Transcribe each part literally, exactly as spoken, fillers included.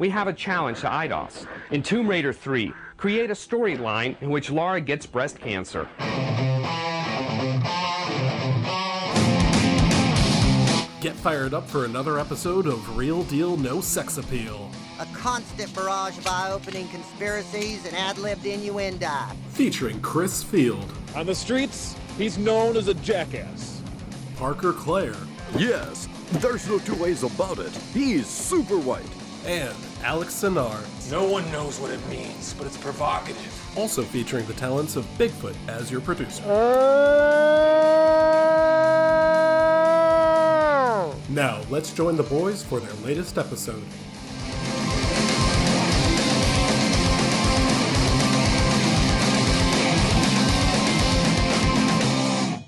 we have a challenge to Eidos. In Tomb Raider three, create a storyline in which Lara gets breast cancer. Get fired up for another episode of Real Deal No Sex Appeal. A constant barrage of eye-opening conspiracies and ad-libbed innuendo. Featuring Chris Field. On the streets, he's known as a jackass. Parker Clare. Yes, there's no two ways about it. He's super white. And Alex Sennar. No one knows what it means, but it's provocative. Also featuring the talents of Bigfoot as your producer. Oh. Now, let's join the boys for their latest episode.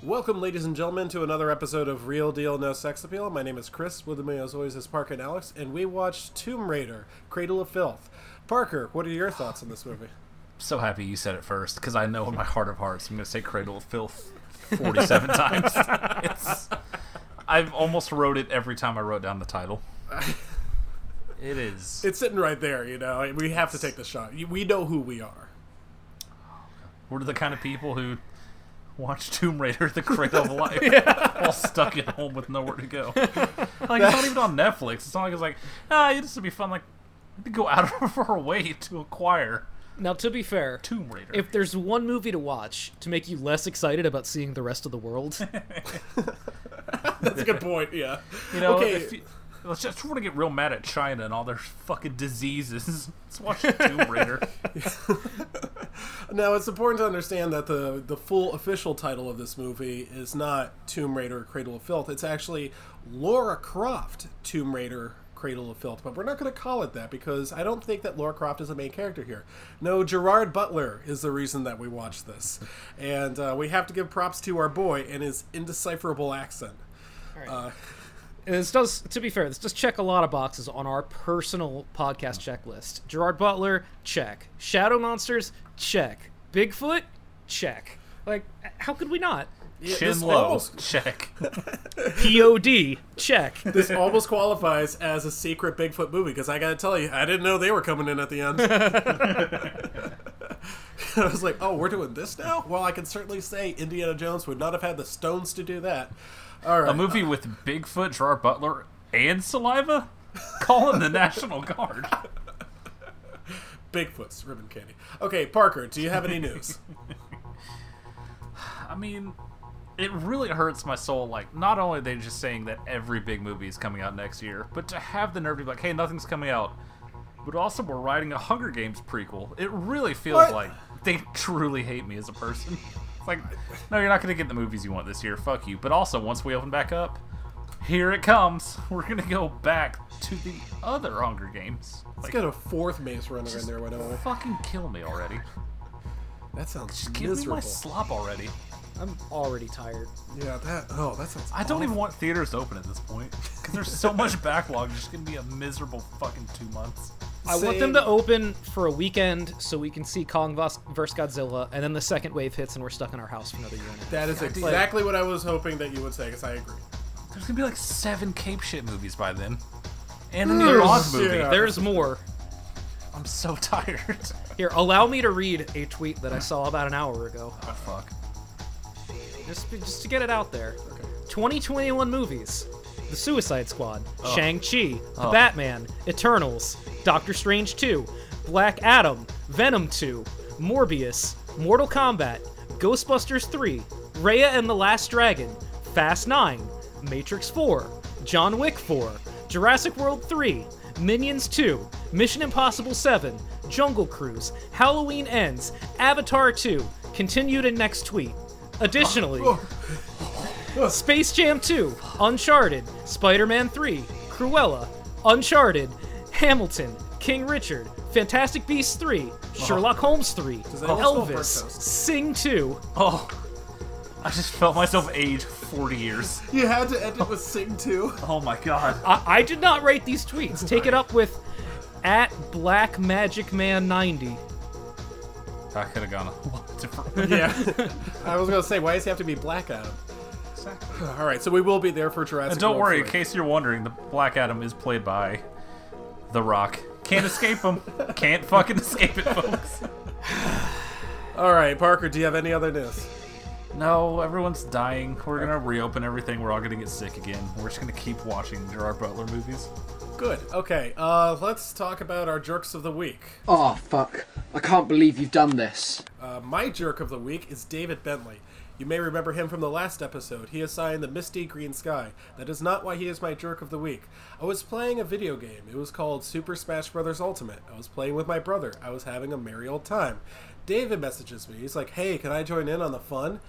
Welcome, ladies and gentlemen, to another episode of Real Deal No Sex Appeal. My name is Chris. With me, as always, is Parker and Alex, and we watched Tomb Raider, Cradle of Filth. Parker, what are your thoughts on this movie? So happy you said it first, because I know in my heart of hearts I'm going to say Cradle of Filth forty-seven times. It's, I've almost wrote it every time I wrote down the title. It is. It's sitting right there, you know. We have to take the shot. We know who we are. We're the kind of people who watch Tomb Raider, The Cradle of Life, yeah. All stuck at home with nowhere to go. Like, that's... it's not even on Netflix. It's not like it's like, ah, this would be fun. Like, to go out of our way to acquire. Now, to be fair, Tomb Raider. If there's one movie to watch to make you less excited about seeing the rest of the world, that's a good point. Yeah, you know, okay. If you, let's just want to get real mad at China and all their fucking diseases. Let's watch Tomb Raider. Now, it's important to understand that the, the full official title of this movie is not Tomb Raider, Cradle of Filth. It's actually Lara Croft, Tomb Raider, Cradle of Filth. But we're not going to call it that because I don't think that Lara Croft is the main character here. No, Gerard Butler is the reason that we watch this. And uh, we have to give props to our boy and his indecipherable accent. All right. Uh, And this does, to be fair, this does check a lot of boxes on our personal podcast checklist. Gerard Butler, check. Shadow Monsters, check. Bigfoot, check. Like, how could we not? Chin low, almost... check. P O D, check. This almost qualifies as a secret Bigfoot movie, because I gotta tell you, I didn't know they were coming in at the end. I was like, oh, we're doing this now? Well, I can certainly say Indiana Jones would not have had the stones to do that. All right. A movie with Bigfoot, Gerard Butler, and saliva? Calling the National Guard. Bigfoot's ribbon candy. Okay, Parker, do you have any news? I mean, it really hurts my soul. Like, not only are they just saying that every big movie is coming out next year, but to have the nerve to be like, hey, nothing's coming out. But also, we're writing a Hunger Games prequel. It really feels what? like they truly hate me as a person. It's like, no, you're not going to get the movies you want this year. Fuck you. But also, once we open back up, here it comes. We're going to go back to the other Hunger Games. Let's like, get a fourth Mace Runner in there, why don't we? Fucking kill me already. That sounds just miserable. Give me my slop already. I'm already tired. Yeah, that. Oh, that sounds. I awful. Don't even want theaters to open at this point because there's so much backlog. It's just going to be a miserable fucking two months. I Same. want them to open for a weekend so we can see Kong versus. Godzilla, and then the second wave hits and we're stuck in our house for another year and a half. That is God exactly damn. what I was hoping that you would say, because I agree. There's going to be like seven Cape shit movies by then. And mm, an odd movie. Yeah. There's more. I'm so tired. Here, allow me to read a tweet that I saw about an hour ago. Oh, fuck. Just, just to get it out there. Okay. twenty twenty-one movies. The Suicide Squad, oh. Shang-Chi, oh. Batman, Eternals, Doctor Strange two, Black Adam, Venom two, Morbius, Mortal Kombat, Ghostbusters three, Raya and the Last Dragon, Fast nine, Matrix four, John Wick four, Jurassic World three, Minions two, Mission Impossible seven, Jungle Cruise, Halloween Ends, Avatar two, continued in next tweet. Additionally, Space Jam two, Uncharted, Spider-Man three, Cruella, Uncharted, Hamilton, King Richard, Fantastic Beasts three, Sherlock Holmes three, Elvis, Sing two. Oh, I just felt myself age forty years. You had to end it with Sing two? Oh my god. I, I did not write these tweets. Take it up with at Black Magic Man ninety. I could have gone a lot different. Yeah. I was going to say, why does he have to be Black Adam? Exactly. All right, so we will be there for Jurassic World. And don't worry, in case you're wondering, the Black Adam is played by The Rock. Can't escape them. Can't fucking escape it, folks. All right, Parker, do you have any other news? No, everyone's dying. We're going to reopen everything. We're all going to get sick again. We're just going to keep watching Gerard Butler movies. Good. Okay, uh, let's talk about our jerks of the week. Oh, fuck. I can't believe you've done this. Uh, my jerk of the week is David Bentley. You may remember him from the last episode. He assigned the misty green sky. That is not why he is my jerk of the week. I was playing a video game. It was called Super Smash Brothers Ultimate. I was playing with my brother. I was having a merry old time. David messages me. He's like, hey, can I join in on the fun?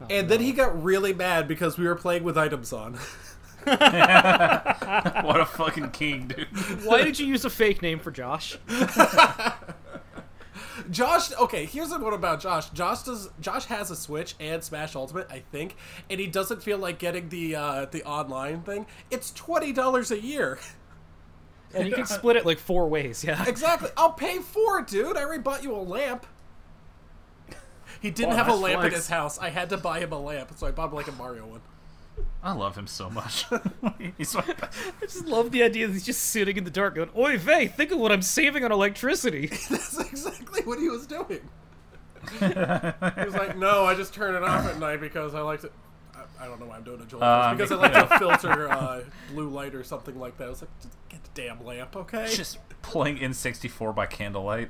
Oh, and no. Then he got really mad because we were playing with items on. What a fucking king, dude. Why did you use a fake name for Josh? Josh, okay, here's the one about Josh. Josh does. Josh has a Switch and Smash Ultimate, I think, and he doesn't feel like getting the uh, the online thing. It's twenty dollars a year. And you can split it like four ways, yeah. Exactly. I'll pay four, dude. I already bought you a lamp. He didn't oh, have a lamp flex. At his house. I had to buy him a lamp, so I bought him like a Mario one. I love him so much. He's my... I just love the idea that he's just sitting in the dark going, oy vey, think of what I'm saving on electricity. That's exactly what he was doing. He was like, no, I just turn it off at night because I like to... I, I don't know why I'm doing a Joel. Uh, because I like yeah. to filter uh, blue light or something like that. I was like, just get the damn lamp, okay? Just playing N sixty-four by candlelight.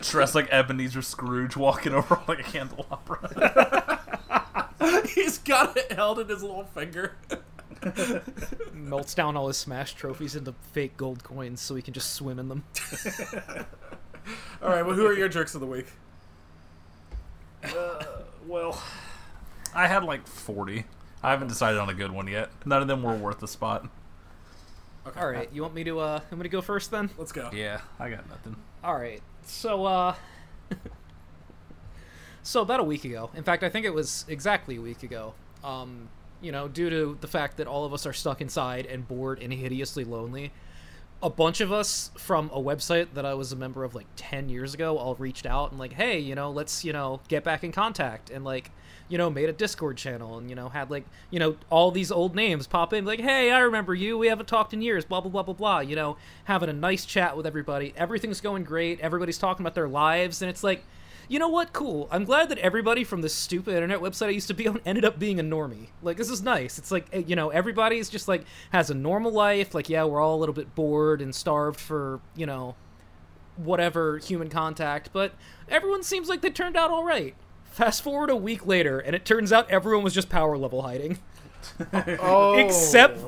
Dressed like Ebenezer Scrooge, walking over like a candelabra. He's got it held in his little finger. Melts down all his Smash trophies into fake gold coins so he can just swim in them. All right, well, who are your jerks of the week? Uh, well, I had like forty. I haven't decided on a good one yet. None of them were worth the spot. Okay. All right, you want me to? Uh, I'm gonna go first then. Let's go. Yeah, I got nothing. All right, so. uh... So about a week ago, in fact, I think it was exactly a week ago, um, you know, due to the fact that all of us are stuck inside and bored and hideously lonely, a bunch of us from a website that I was a member of like ten years ago all reached out and like, hey, you know, let's, you know, get back in contact and like, you know, made a Discord channel and, you know, had like, you know, all these old names pop in like, hey, I remember you. We haven't talked in years, blah, blah, blah, blah, blah. You know, having a nice chat with everybody. Everything's going great. Everybody's talking about their lives. And it's like, you know what? Cool. I'm glad that everybody from this stupid internet website I used to be on ended up being a normie. Like, this is nice. It's like, you know, everybody's just, like, has a normal life. Like, yeah, we're all a little bit bored and starved for, you know, whatever human contact. But everyone seems like they turned out all right. Fast forward a week later, and it turns out everyone was just power level hiding. Oh. Except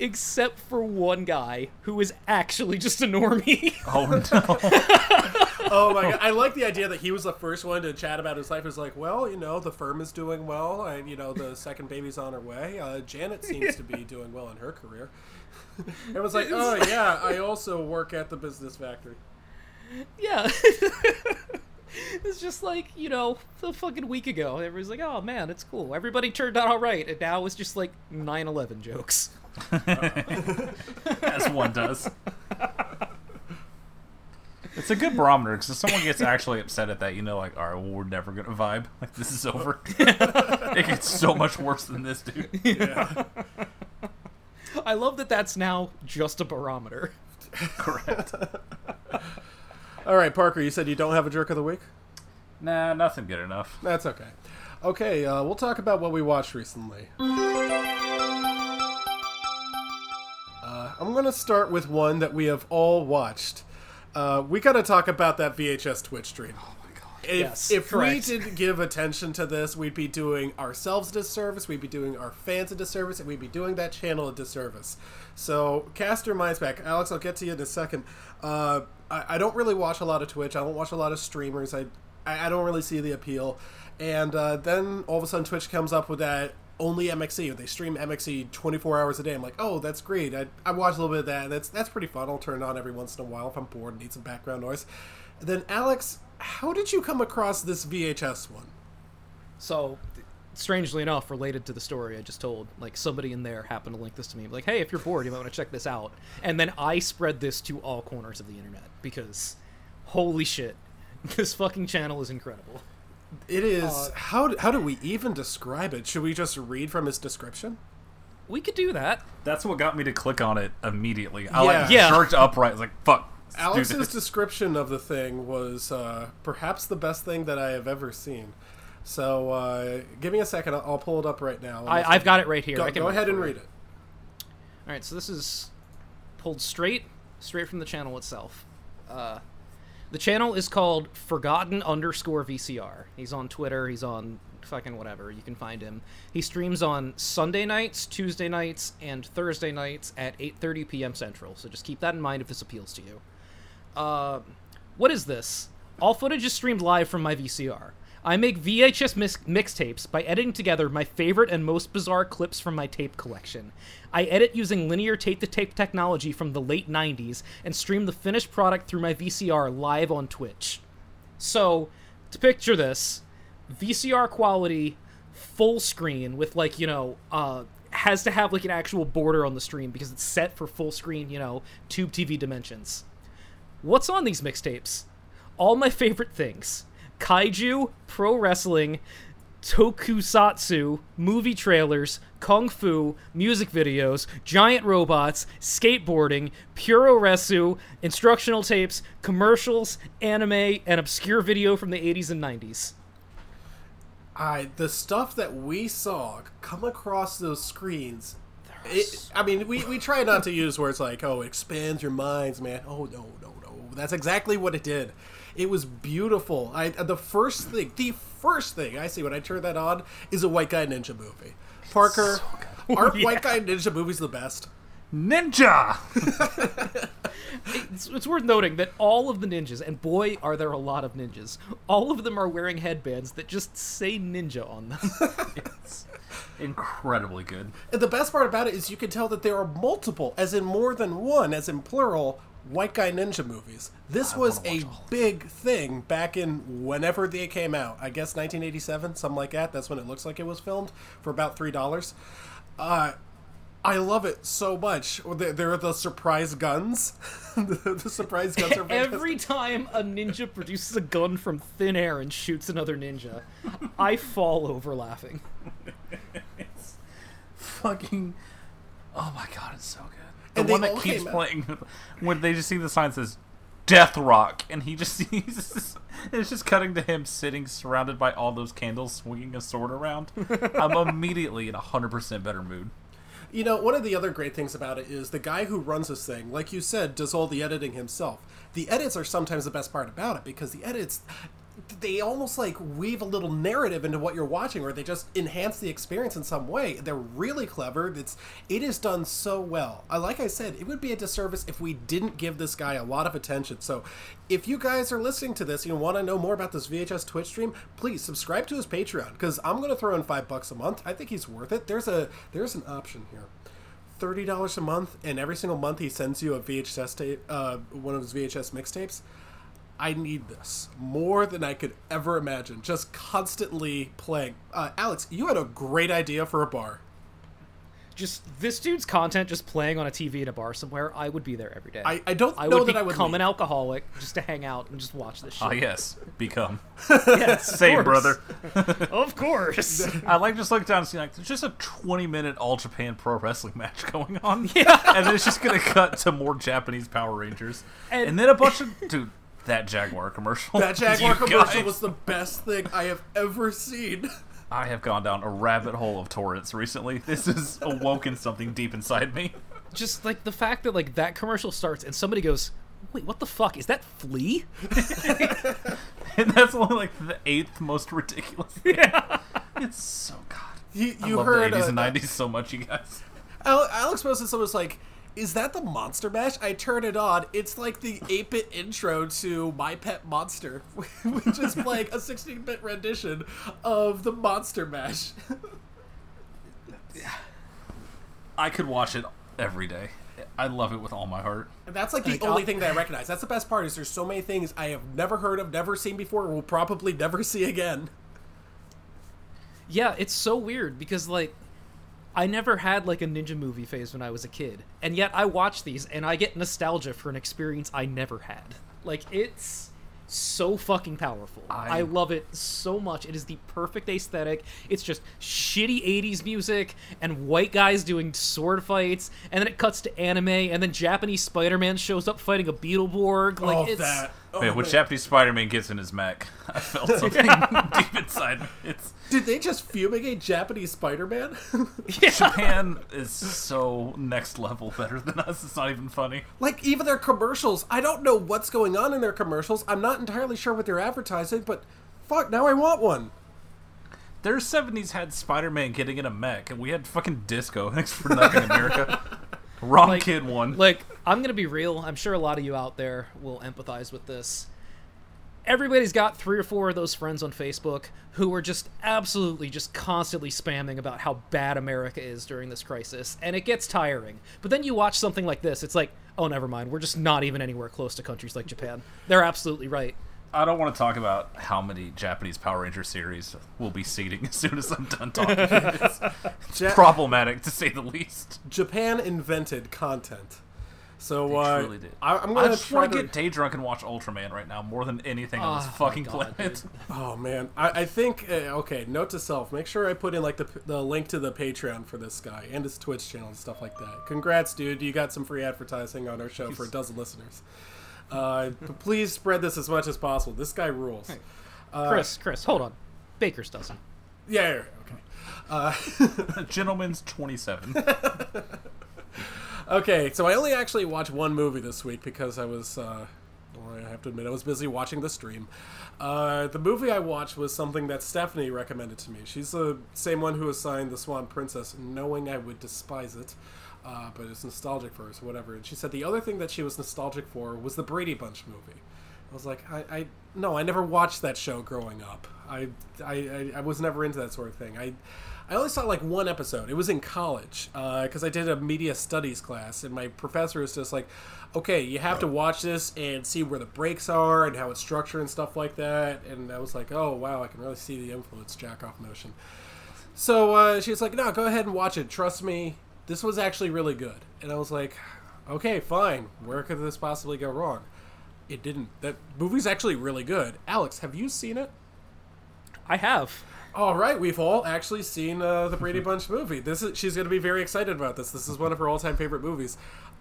except for one guy who is actually just a normie. Oh, no. Oh my god, I like the idea that he was the first one to chat about his life. He was like, well, you know, the firm is doing well, and, you know, the second baby's on her way. Uh, Janet seems yeah. to be doing well in her career. It was like, oh yeah, I also work at the business factory. Yeah. It's just like, you know, a fucking week ago, everybody's like, oh man, it's cool. Everybody turned out all right, and now it's just like nine eleven jokes. As one does. It's a good barometer, because if someone gets actually upset at that, you know, like, all right, well, we're never going to vibe. Like, this is over. It gets so much worse than this, dude. Yeah. I love that that's now just a barometer. Correct. All right, Parker, you said you don't have a jerk of the week? Nah, nothing good enough. That's okay. Okay, uh, we'll talk about what we watched recently. Uh, I'm going to start with one that we have all watched. Uh, we gotta talk about that V H S Twitch stream. Oh my god! If, yes, if we didn't give attention to this, we'd be doing ourselves a disservice, we'd be doing our fans a disservice, and we'd be doing that channel a disservice. So, cast your minds back. Alex, I'll get to you in a second. Uh, I, I don't really watch a lot of Twitch. I don't watch a lot of streamers. I, I, I don't really see the appeal. And uh, then, all of a sudden, Twitch comes up with that only M X E. They stream M X E twenty-four hours a day. I'm like, oh, that's great. I, I watch a little bit of that. That's that's pretty fun. I'll turn it on every once in a while if I'm bored and need some background noise. And then, Alex, how did you come across this V H S one? So, strangely enough, related to the story I just told, like, somebody in there happened to link this to me. Like, hey, if you're bored, you might want to check this out. And then I spread this to all corners of the internet because, holy shit, this fucking channel is incredible. It is. Uh, how how do we even describe it? Should we just read from his description? we could do that. That's what got me to click on it immediately. I yeah. like yeah. jerked upright. I was like, fuck. Alex's description of the thing was uh, perhaps the best thing that I have ever seen. So uh, give me a second. I'll, I'll pull it up right now. I, I've got it right here. Go, I can go ahead and read it. it. All right, so this is pulled straight, straight from the channel itself. Uh, the channel is called Forgotten underscore V C R. He's on Twitter. He's on fucking whatever. You can find him. He streams on Sunday nights, Tuesday nights, and Thursday nights at eight thirty p.m. Central. So just keep that in mind if this appeals to you. Uh, what is this? All footage is streamed live from my V C R. I make V H S mix- mixtapes by editing together my favorite and most bizarre clips from my tape collection. I edit using linear tape-to-tape technology from the late nineties and stream the finished product through my V C R live on Twitch. So, to picture this, V C R quality, full screen with, like, you know, uh, has to have, like, an actual border on the stream because it's set for full screen, you know, tube T V dimensions. What's on these mixtapes? All my favorite things. Kaiju, pro wrestling, tokusatsu, movie trailers, kung fu, music videos, giant robots, skateboarding, puroresu, instructional tapes, commercials, anime, and obscure video from the eighties and nineties. I, the stuff that we saw come across those screens... It, I mean, we, we try not to use words like, oh, it expands your minds, man. Oh, no, no, no. That's exactly what it did. It was beautiful. I The first thing, the first thing I see when I turn that on is a White Guy Ninja movie. Parker, so aren't yeah. White Guy Ninja movies the best? Ninja! it's, it's worth noting that all of the ninjas, and boy, are there a lot of ninjas, all of them are wearing headbands that just say ninja on them. It's incredibly good. And the best part about it is you can tell that there are multiple, as in more than one, as in plural, White Guy Ninja movies. This I was a big thing back in whenever they came out. I guess nineteen eighty-seven, something like that. That's when it looks like it was filmed, for about three dollars. Uh... I love it so much. There are the surprise guns. the, the surprise guns are fantastic. Every time a ninja produces a gun from thin air and shoots another ninja, I fall over laughing. It's fucking... Oh my god, it's so good. The and one that keeps playing, when they just see the sign that says, Death Rock, and he just sees... It's just cutting to him sitting surrounded by all those candles, swinging a sword around. I'm immediately in a one hundred percent better mood. You know, one of the other great things about it is the guy who runs this thing, like you said, does all the editing himself. The edits are sometimes the best part about it, because the edits, they almost like weave a little narrative into what you're watching, or they just enhance the experience in some way. They're really clever. It's, it is done so well. I, like I said, it would be a disservice if we didn't give this guy a lot of attention. So if you guys are listening to this and you want to know more about this V H S Twitch stream, please subscribe to his Patreon, because I'm going to throw in five bucks a month. I think he's worth it. There's a there's an option here. thirty dollars a month, and every single month he sends you a V H S tape, uh, one of his V H S mixtapes. I need this more than I could ever imagine. Just constantly playing. Uh, Alex, you had a great idea for a bar. Just this dude's content just playing on a T V at a bar somewhere. I would be there every day. I, I don't I know would that I would become leave. an alcoholic just to hang out and just watch this shit. Ah, uh, yes. Become. Yes, same, brother. Of course. I like just look down and see, like, there's just a twenty-minute All Japan Pro Wrestling match going on. Yeah. And then it's just going to cut to more Japanese Power Rangers. And, and then a bunch of... Dude, that Jaguar commercial. That Jaguar commercial guys. was the best thing I have ever seen. I have gone down a rabbit hole of torrents recently. This has awoken something deep inside me. Just, like, the fact that, like, that commercial starts and somebody goes, wait, what the fuck? Is that Flea? And that's only, like, the eighth most ridiculous thing. Yeah. It's so God. You, you I love heard, the eighties uh, and nineties so much, you guys. Alex posted something that's like, is that the Monster Mash? I turn it on. It's like the eight-bit intro to My Pet Monster, which is like a sixteen-bit rendition of the Monster Mash. I could watch it every day. I love it with all my heart. And that's like the like, only I'll... thing that I recognize. That's the best part, is there's so many things I have never heard of, never seen before, and will probably never see again. Yeah, it's so weird because, like, I never had, like, a ninja movie phase when I was a kid, and yet I watch these, and I get nostalgia for an experience I never had. Like, it's so fucking powerful. I... I love it so much. It is the perfect aesthetic. It's just shitty eighties music and white guys doing sword fights, and then it cuts to anime, and then Japanese Spider-Man shows up fighting a Beetleborg. Like, oh, it's... that. Oh, man, when Japanese Spider-Man gets in his mech, I felt something deep inside me. It's... Did they just fumigate Japanese Spider-Man? Yeah. Japan is so next level better than us. It's not even funny. Like, even their commercials. I don't know what's going on in their commercials. I'm not entirely sure what they're advertising, but fuck, now I want one. Their seventies had Spider-Man getting in a mech, and we had fucking disco. Thanks for nothing, America. Wrong like, kid one. Like, I'm going to be real. I'm sure a lot of you out there will empathize with this. Everybody's got three or four of those friends on Facebook who are just absolutely just constantly spamming about how bad America is during this crisis, and it gets tiring. But then you watch something like this, it's like, oh, never mind. We're just not even anywhere close to countries like Japan. They're absolutely right. I don't want to talk about how many Japanese Power Ranger series will be seeding as soon as I'm done talking. It's, it's ja- problematic, to say the least. Japan invented content. So uh, they did. I, I'm gonna I just want to get day drunk and watch Ultraman right now more than anything oh, on this fucking God, planet. Dude. Oh, man. I, I think, uh, okay, note to self, make sure I put in like the, the link to the Patreon for this guy and his Twitch channel and stuff like that. Congrats, dude. You got some free advertising on our show for a dozen listeners. Uh, please spread this as much as possible. This guy rules. Hey. Uh, Chris, Chris, hold on. Baker's dozen. Yeah, yeah, yeah, okay. Uh, Gentleman's twenty-seven. Okay, so I only actually watched one movie this week because I was, uh, well, I have to admit, I was busy watching the stream. Uh, the movie I watched was something that Stephanie recommended to me. She's the same one who assigned The Swan Princess, knowing I would despise it. Uh, but it's nostalgic for us, whatever. And she said the other thing that she was nostalgic for was the Brady Bunch movie. I was like, I, I no, I never watched that show growing up. I, I, I was never into that sort of thing. I, I only saw like one episode. It was in college because uh, I did a media studies class, and my professor was just like, okay, you have to watch this and see where the breaks are and how it's structured and stuff like that. And I was like, oh wow, I can really see the influence, jack-off motion. So uh, she was like, no, go ahead and watch it. Trust me. This was actually really good. And I was like, okay, fine. Where could this possibly go wrong? It didn't. That movie's actually really good. Alex, have you seen it? I have. All right. We've all actually seen uh, the Brady Bunch movie. This is, she's going to be very excited about this. This is one of her all-time favorite movies.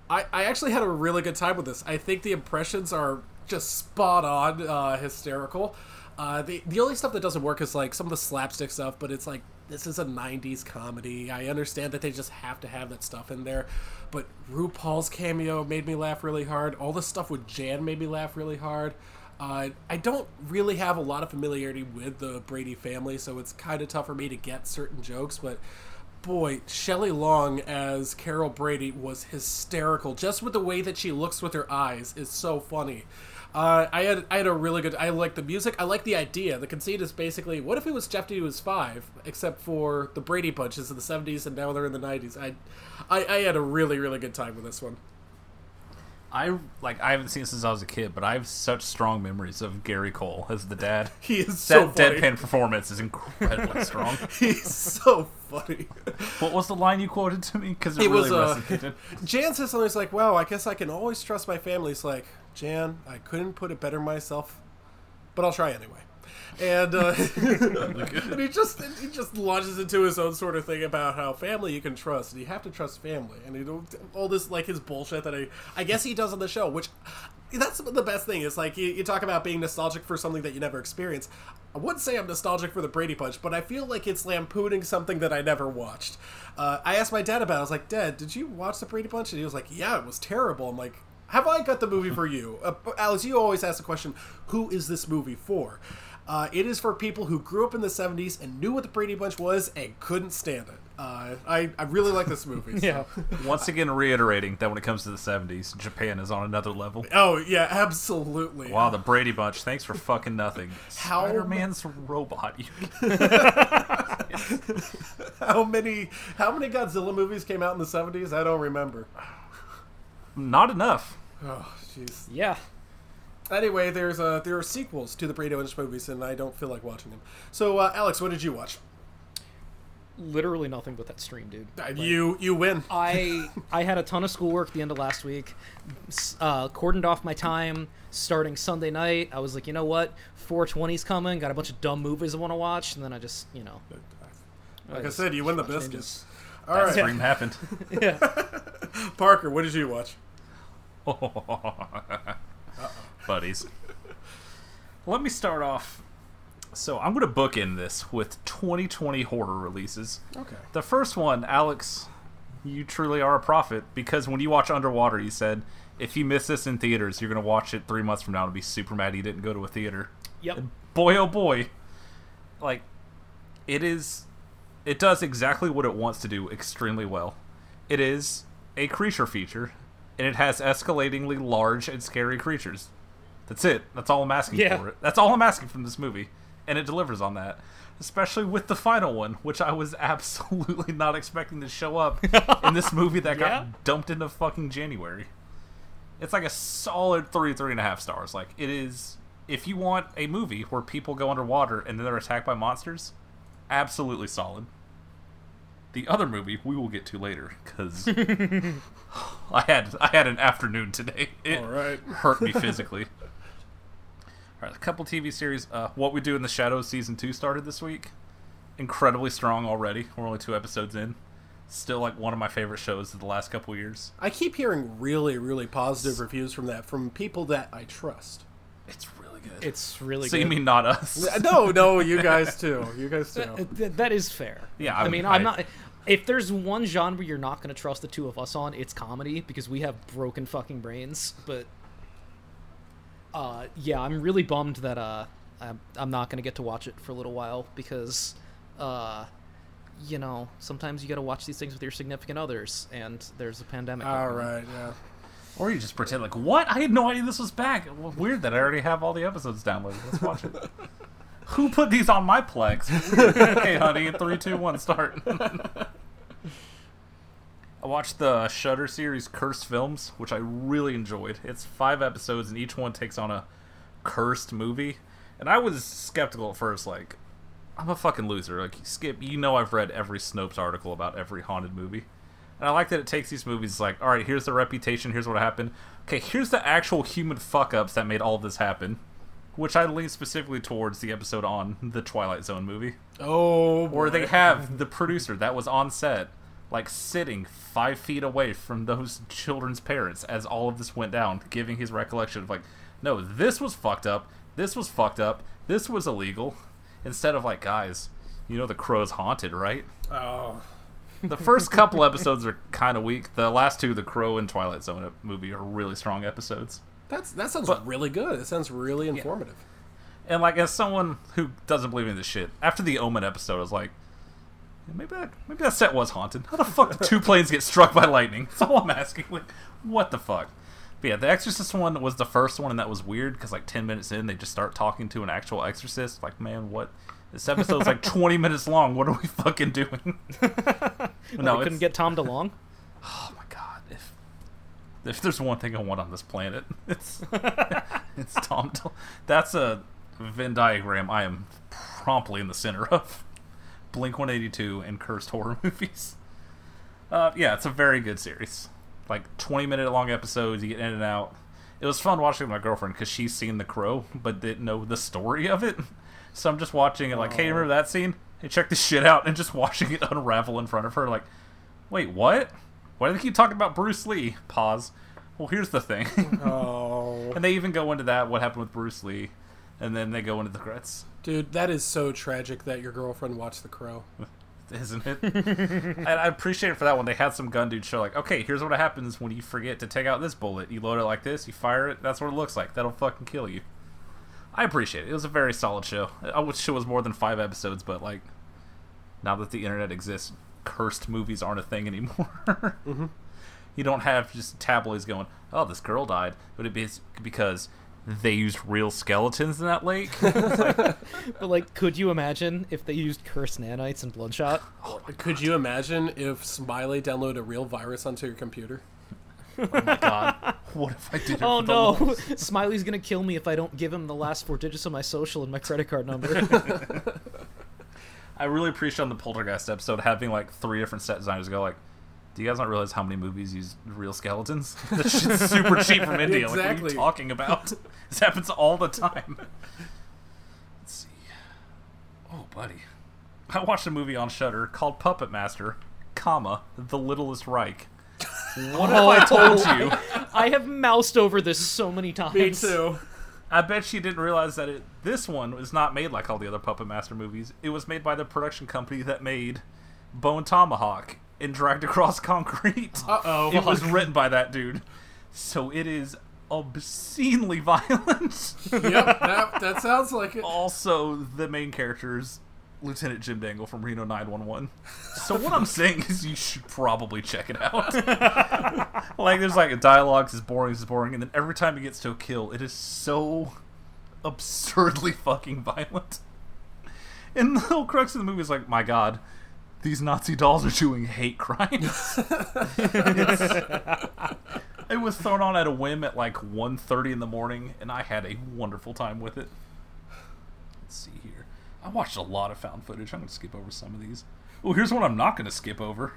I, I actually had a really good time with this. I think the impressions are just spot on uh, hysterical. Uh, the, the only stuff that doesn't work is like some of the slapstick stuff, but it's like, this is a nineties comedy. I understand that they just have to have that stuff in there, but RuPaul's cameo made me laugh really hard. All the stuff with Jan made me laugh really hard. Uh, I don't really have a lot of familiarity with the Brady family, so it's kind of tough for me to get certain jokes, but boy, Shelley Long as Carol Brady was hysterical. Just with the way that she looks with her eyes is so funny. Uh, I had I had a really good... I like the music. I like the idea. The conceit is basically, what if it was Jeff D was five, except for the Brady Bunch is in the seventies and now they're in the nineties. I, I I had a really, really good time with this one. I like. I haven't seen it since I was a kid, but I have such strong memories of Gary Cole as the dad. He is that so funny. That deadpan performance is incredibly strong. He's so funny. What was the line you quoted to me? Because it, it really was, resonated. Uh, Jan says something like, wow, I guess I can always trust my family. It's like, Jan, I couldn't put it better myself, but I'll try anyway. And, uh, and he just he just launches into his own sort of thing about how family you can trust, and you have to trust family, and he don't, all this like his bullshit that I I guess he does on the show, which that's the best thing is like you, you talk about being nostalgic for something that you never experienced. I wouldn't say I'm nostalgic for the Brady Bunch, but I feel like it's lampooning something that I never watched. Uh, I asked my dad about it. I was like, Dad, did you watch the Brady Bunch? And he was like, yeah, it was terrible. I'm like, have I got the movie for you? Uh, Alex, you always ask the question, who is this movie for? Uh, it is for people who grew up in the seventies and knew what the Brady Bunch was and couldn't stand it. Uh, I, I really like this movie. So. Yeah. Once again, reiterating that when it comes to the seventies, Japan is on another level. Oh, yeah, absolutely. Wow, the Brady Bunch, thanks for fucking nothing. How Spider-Man's m- robot. how many How many Godzilla movies came out in the seventies? I don't remember. Not enough. Oh, jeez. Yeah. Anyway, there's uh, there are sequels to the Brady Bunch movies, and I don't feel like watching them. So, uh, Alex, what did you watch? literally nothing but that stream, dude. Like, you you win. I I had a ton of schoolwork at the end of last week. Uh, cordoned off my time starting Sunday night. I was like, you know what? four twenty's coming. Got a bunch of dumb movies I want to watch, and then I just, you know. Like I, I said, you win the biscuits. All right. That stream happened. Yeah. Parker, what did you watch? Buddies. Let me start off. So I'm going to book in this with twenty twenty horror releases. Okay. The first one, Alex, you truly are a prophet, because when you watch Underwater, you said, if you miss this in theaters, you're going to watch it three months from now and be super mad you didn't go to a theater. Yep. And boy, oh boy. Like, it is... It does exactly what it wants to do extremely well. It is a creature feature, and it has escalatingly large and scary creatures. That's it. That's all I'm asking yeah. for it. That's all I'm asking from this movie. And it delivers on that, especially with the final one, which I was absolutely not expecting to show up in this movie that got yeah. dumped into fucking January. It's like a solid three, three and a half stars. Like, it is, if you want a movie where people go underwater and then they're attacked by monsters, absolutely solid. The other movie we will get to later, because I had I had an afternoon today. It All right. hurt me physically. All right, a couple T V series. Uh, What We Do in the Shadows season two started this week. Incredibly strong already. We're only two episodes in. Still like one of my favorite shows of the last couple years. I keep hearing really, really positive reviews from that, from people that I trust. It's really good. It's really so good. So you mean not us? No, no, you guys too. You guys too. That, that is fair. Yeah, I, I mean, I, I'm not... If there's one genre you're not going to trust the two of us on, it's comedy, because we have broken fucking brains, but... Uh, yeah, I'm really bummed that uh, I'm, I'm not going to get to watch it for a little while, because, uh, you know, sometimes you got to watch these things with your significant others, and there's a pandemic. All right, yeah. Or you just pretend like, what? I had no idea this was back. Well, weird that I already have all the episodes downloaded. Let's watch it. Who put these on my Plex? Okay, honey, three, two, one, start. I watched the Shudder series Cursed Films, which I really enjoyed. It's five episodes, and each one takes on a cursed movie. And I was skeptical at first, like, I'm a fucking loser. Like, Skip, you know I've read every Snopes article about every haunted movie. And I like that it takes these movies like, alright, here's the reputation, here's what happened. Okay, here's the actual human fuck-ups that made all this happen. Which I lean specifically towards the episode on the Twilight Zone movie. Oh, boy. Where they have the producer that was on set, like, sitting five feet away from those children's parents as all of this went down, giving his recollection of, like, no, this was fucked up, this was fucked up, this was illegal, instead of, like, guys, you know the crow's haunted, right? Oh. The first couple episodes are kind of weak. The last two, the Crow and Twilight Zone movie, are really strong episodes. That's That sounds but, really good. It sounds really informative. Yeah. And, like, as someone who doesn't believe in this shit, after the Omen episode, I was like, Maybe that, maybe that set was haunted. How the fuck did two planes get struck by lightning? That's all I'm asking. Like, what the fuck? But yeah, the Exorcist one was the first one, and that was weird, because like ten minutes in, they just start talking to an actual exorcist. Like, man, what? This episode's like twenty minutes long. What are we fucking doing? well, no, we couldn't get Tom DeLonge? Oh, my God. If if there's one thing I want on this planet, it's, it's Tom DeLonge. That's a Venn diagram I am promptly in the center of. Blink one eighty-two and cursed horror movies. Uh, yeah, it's a very good series. Like twenty minute long episodes, you get in and out. It was fun watching with my girlfriend because she's seen The Crow but didn't know the story of it. So I'm just watching it like, oh. Hey, remember that scene? Hey, check this shit out, and just watching it unravel in front of her. Like, wait, what? Why do they keep talking about Bruce Lee? Pause. Well, here's the thing. oh. And they even go into that what happened with Bruce Lee, and then they go into the credits. Dude, that is so tragic that your girlfriend watched The Crow. Isn't it? And I appreciate it for that one. They had some gun dude show like, okay, here's what happens when you forget to take out this bullet. You load it like this, you fire it, that's what it looks like. That'll fucking kill you. I appreciate it. It was a very solid show. I wish it was more than five episodes, but like, now that the internet exists, cursed movies aren't a thing anymore. mm-hmm. You don't have just tabloids going, oh, this girl died, but it be because... they used real skeletons in that lake. Like, but, like, could you imagine if they used cursed nanites and Bloodshot? Oh could you imagine if Smiley downloaded a real virus onto your computer? Oh, my God. What if I did it? Oh, no. Smiley's going to kill me if I don't give him the last four digits of my social and my credit card number. I really appreciate on the Poltergeist episode having like three different set designers go like, do you guys not realize how many movies use real skeletons? This shit's super cheap from India. Exactly. Like, what are you talking about? This happens all the time. Let's see. Oh, buddy. I watched a movie on Shudder called Puppet Master, comma, The Littlest Reich. What have oh, I told you? I have moused over this so many times. Me too. I bet she didn't realize that it, this one was not made like all the other Puppet Master movies. It was made by the production company that made Bone Tomahawk and Dragged Across Concrete. Uh-oh. It was written by that dude. So it is obscenely violent. Yep, that, that sounds like it. Also, the main characters... Lieutenant Jim Dangle from Reno nine one one. So what I'm saying is you should probably check it out. Like, there's like a dialogue, it's boring, it's boring, and then every time it gets to a kill, it is so absurdly fucking violent. And the whole crux of the movie is like, my god, these Nazi dolls are doing hate crimes. It was thrown on at a whim at like one thirty in the morning, and I had a wonderful time with it. Let's see here. I watched a lot of found footage. I'm going to skip over some of these. Oh, here's one I'm not going to skip over.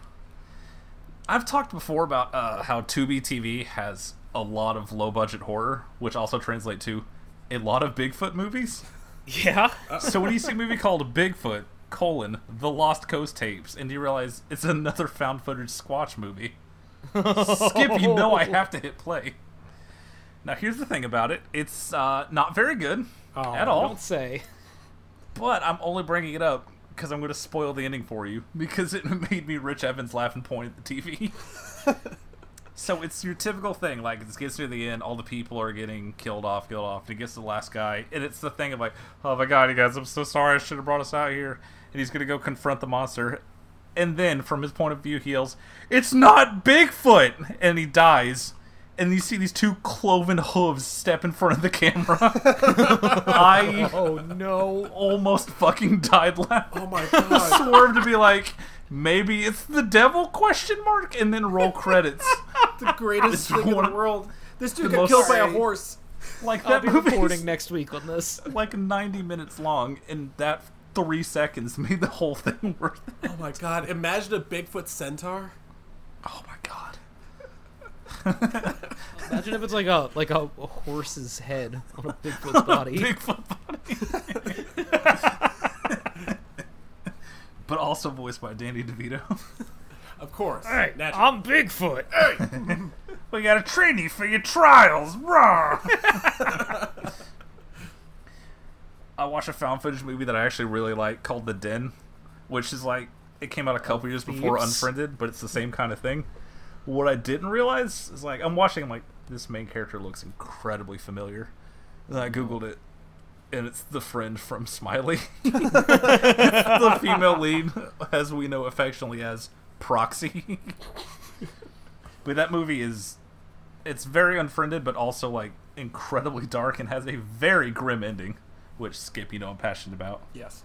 I've talked before about uh, how Tubi T V has a lot of low-budget horror, which also translates to a lot of Bigfoot movies. Yeah. So when you see a movie called Bigfoot, colon, The Lost Coast Tapes, and you realize it's another found footage Squatch movie, skip, you know I have to hit play. Now, here's the thing about it. It's uh, not very good oh, at all. Don't say. But I'm only bringing it up because I'm going to spoil the ending for you because it made me Rich Evans laugh and point at the T V. So it's your typical thing. Like, it gets to the end, all the people are getting killed off, killed off, and it gets to the last guy. And it's the thing of like, oh my god, you guys, I'm so sorry. I should have brought us out here. And he's going to go confront the monster. And then, from his point of view, he yells, "It's not Bigfoot!" And he dies. And you see these two cloven hooves step in front of the camera. I oh no! Almost fucking died laughing. Oh my god! Swerve to be like, maybe it's the devil? Question mark, and then roll credits. The greatest thing in the world. This dude got killed by a horse. Like that movie. I'll be reporting next week on this. Like ninety minutes long, and that three seconds made the whole thing worth it. Oh my god! Imagine a Bigfoot centaur. Oh my god. Imagine if it's like a like a, a horse's head on a Bigfoot body. Bigfoot body. But also voiced by Danny DeVito. Of course. Hey, naturally. I'm Bigfoot. Hey, we got a trainee for your trials. Rawr. I watched a found footage movie that I actually really like called The Den, which is like it came out a couple oh, years thieves. before Unfriended, but it's the same kind of thing. What I didn't realize is, like, I'm watching, I'm like, this main character looks incredibly familiar. And then I googled it, and it's the friend from Smiley. It's the female lead, as we know affectionately as Proxy. But that movie is, it's very Unfriended, but also, like, incredibly dark and has a very grim ending, which, Skip, you know I'm passionate about. Yes.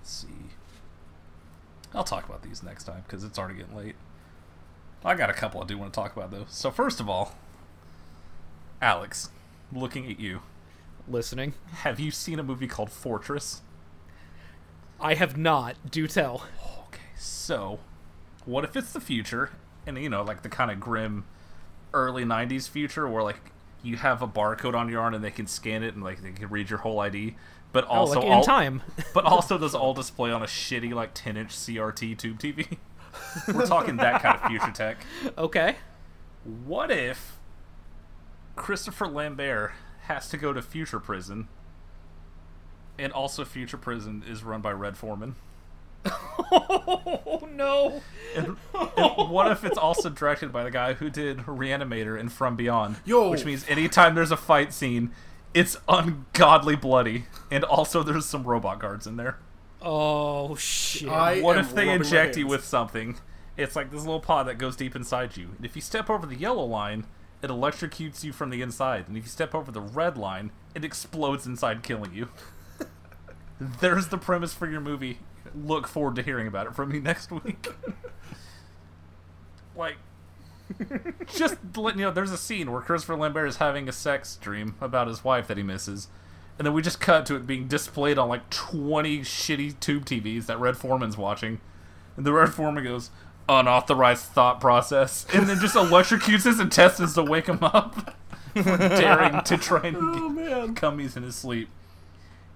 Let's see. I'll talk about these next time, because it's already getting late. I got a couple I do want to talk about, though. So, first of all, Alex, looking at you. Listening. Have you seen a movie called Fortress? I have not. Do tell. Okay, so, what if it's the future, and, you know, like the kind of grim early nineties future where, like, you have a barcode on your arm and they can scan it and, like, they can read your whole I D, but also... Oh, like in all, time. But also does all display on a shitty, like, ten-inch C R T tube T V. We're talking that kind of future tech. Okay. What if Christopher Lambert has to go to future prison, and also future prison is run by Red Foreman? Oh, no. And, and what if it's also directed by the guy who did Reanimator and From Beyond? Yo. Which means anytime there's a fight scene, it's ungodly bloody, and also there's some robot guards in there. Oh, shit. I what if they inject you with something? It's like this little pod that goes deep inside you. And if you step over the yellow line, it electrocutes you from the inside. And if you step over the red line, it explodes inside, killing you. There's the premise for your movie. Look forward to hearing about it from me next week. Like, just letting you know, there's a scene where Christopher Lambert is having a sex dream about his wife that he misses. and then we just cut to it being displayed on like twenty shitty tube T Vs that Red Foreman's watching. And the Red Foreman goes, unauthorized thought process, and then just electrocutes his intestines to wake him up for daring to try and oh, get cummies in his sleep.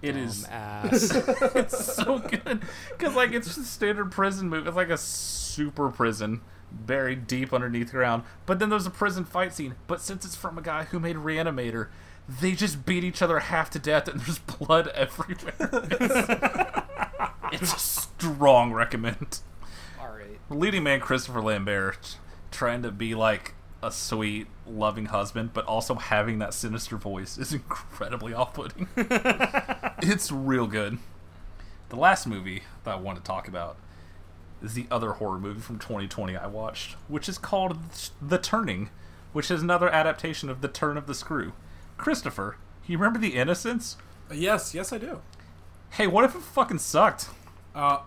It Dumb is ass. It's so good because like it's just a standard prison movie. It's like a super prison buried deep underneath ground, but then there's a prison fight scene, but since it's from a guy who made Reanimator, they just beat each other half to death and there's blood everywhere. It's, it's a strong recommend. Leading man Christopher Lambert trying to be like a sweet, loving husband, but also having that sinister voice is incredibly off-putting. It's real good. The last movie that I want to talk about is the other horror movie from twenty twenty I watched, which is called The Turning, which is another adaptation of The Turn of the Screw. Christopher, you remember The Innocents? Yes, yes I do. Hey, what if it fucking sucked? Uh,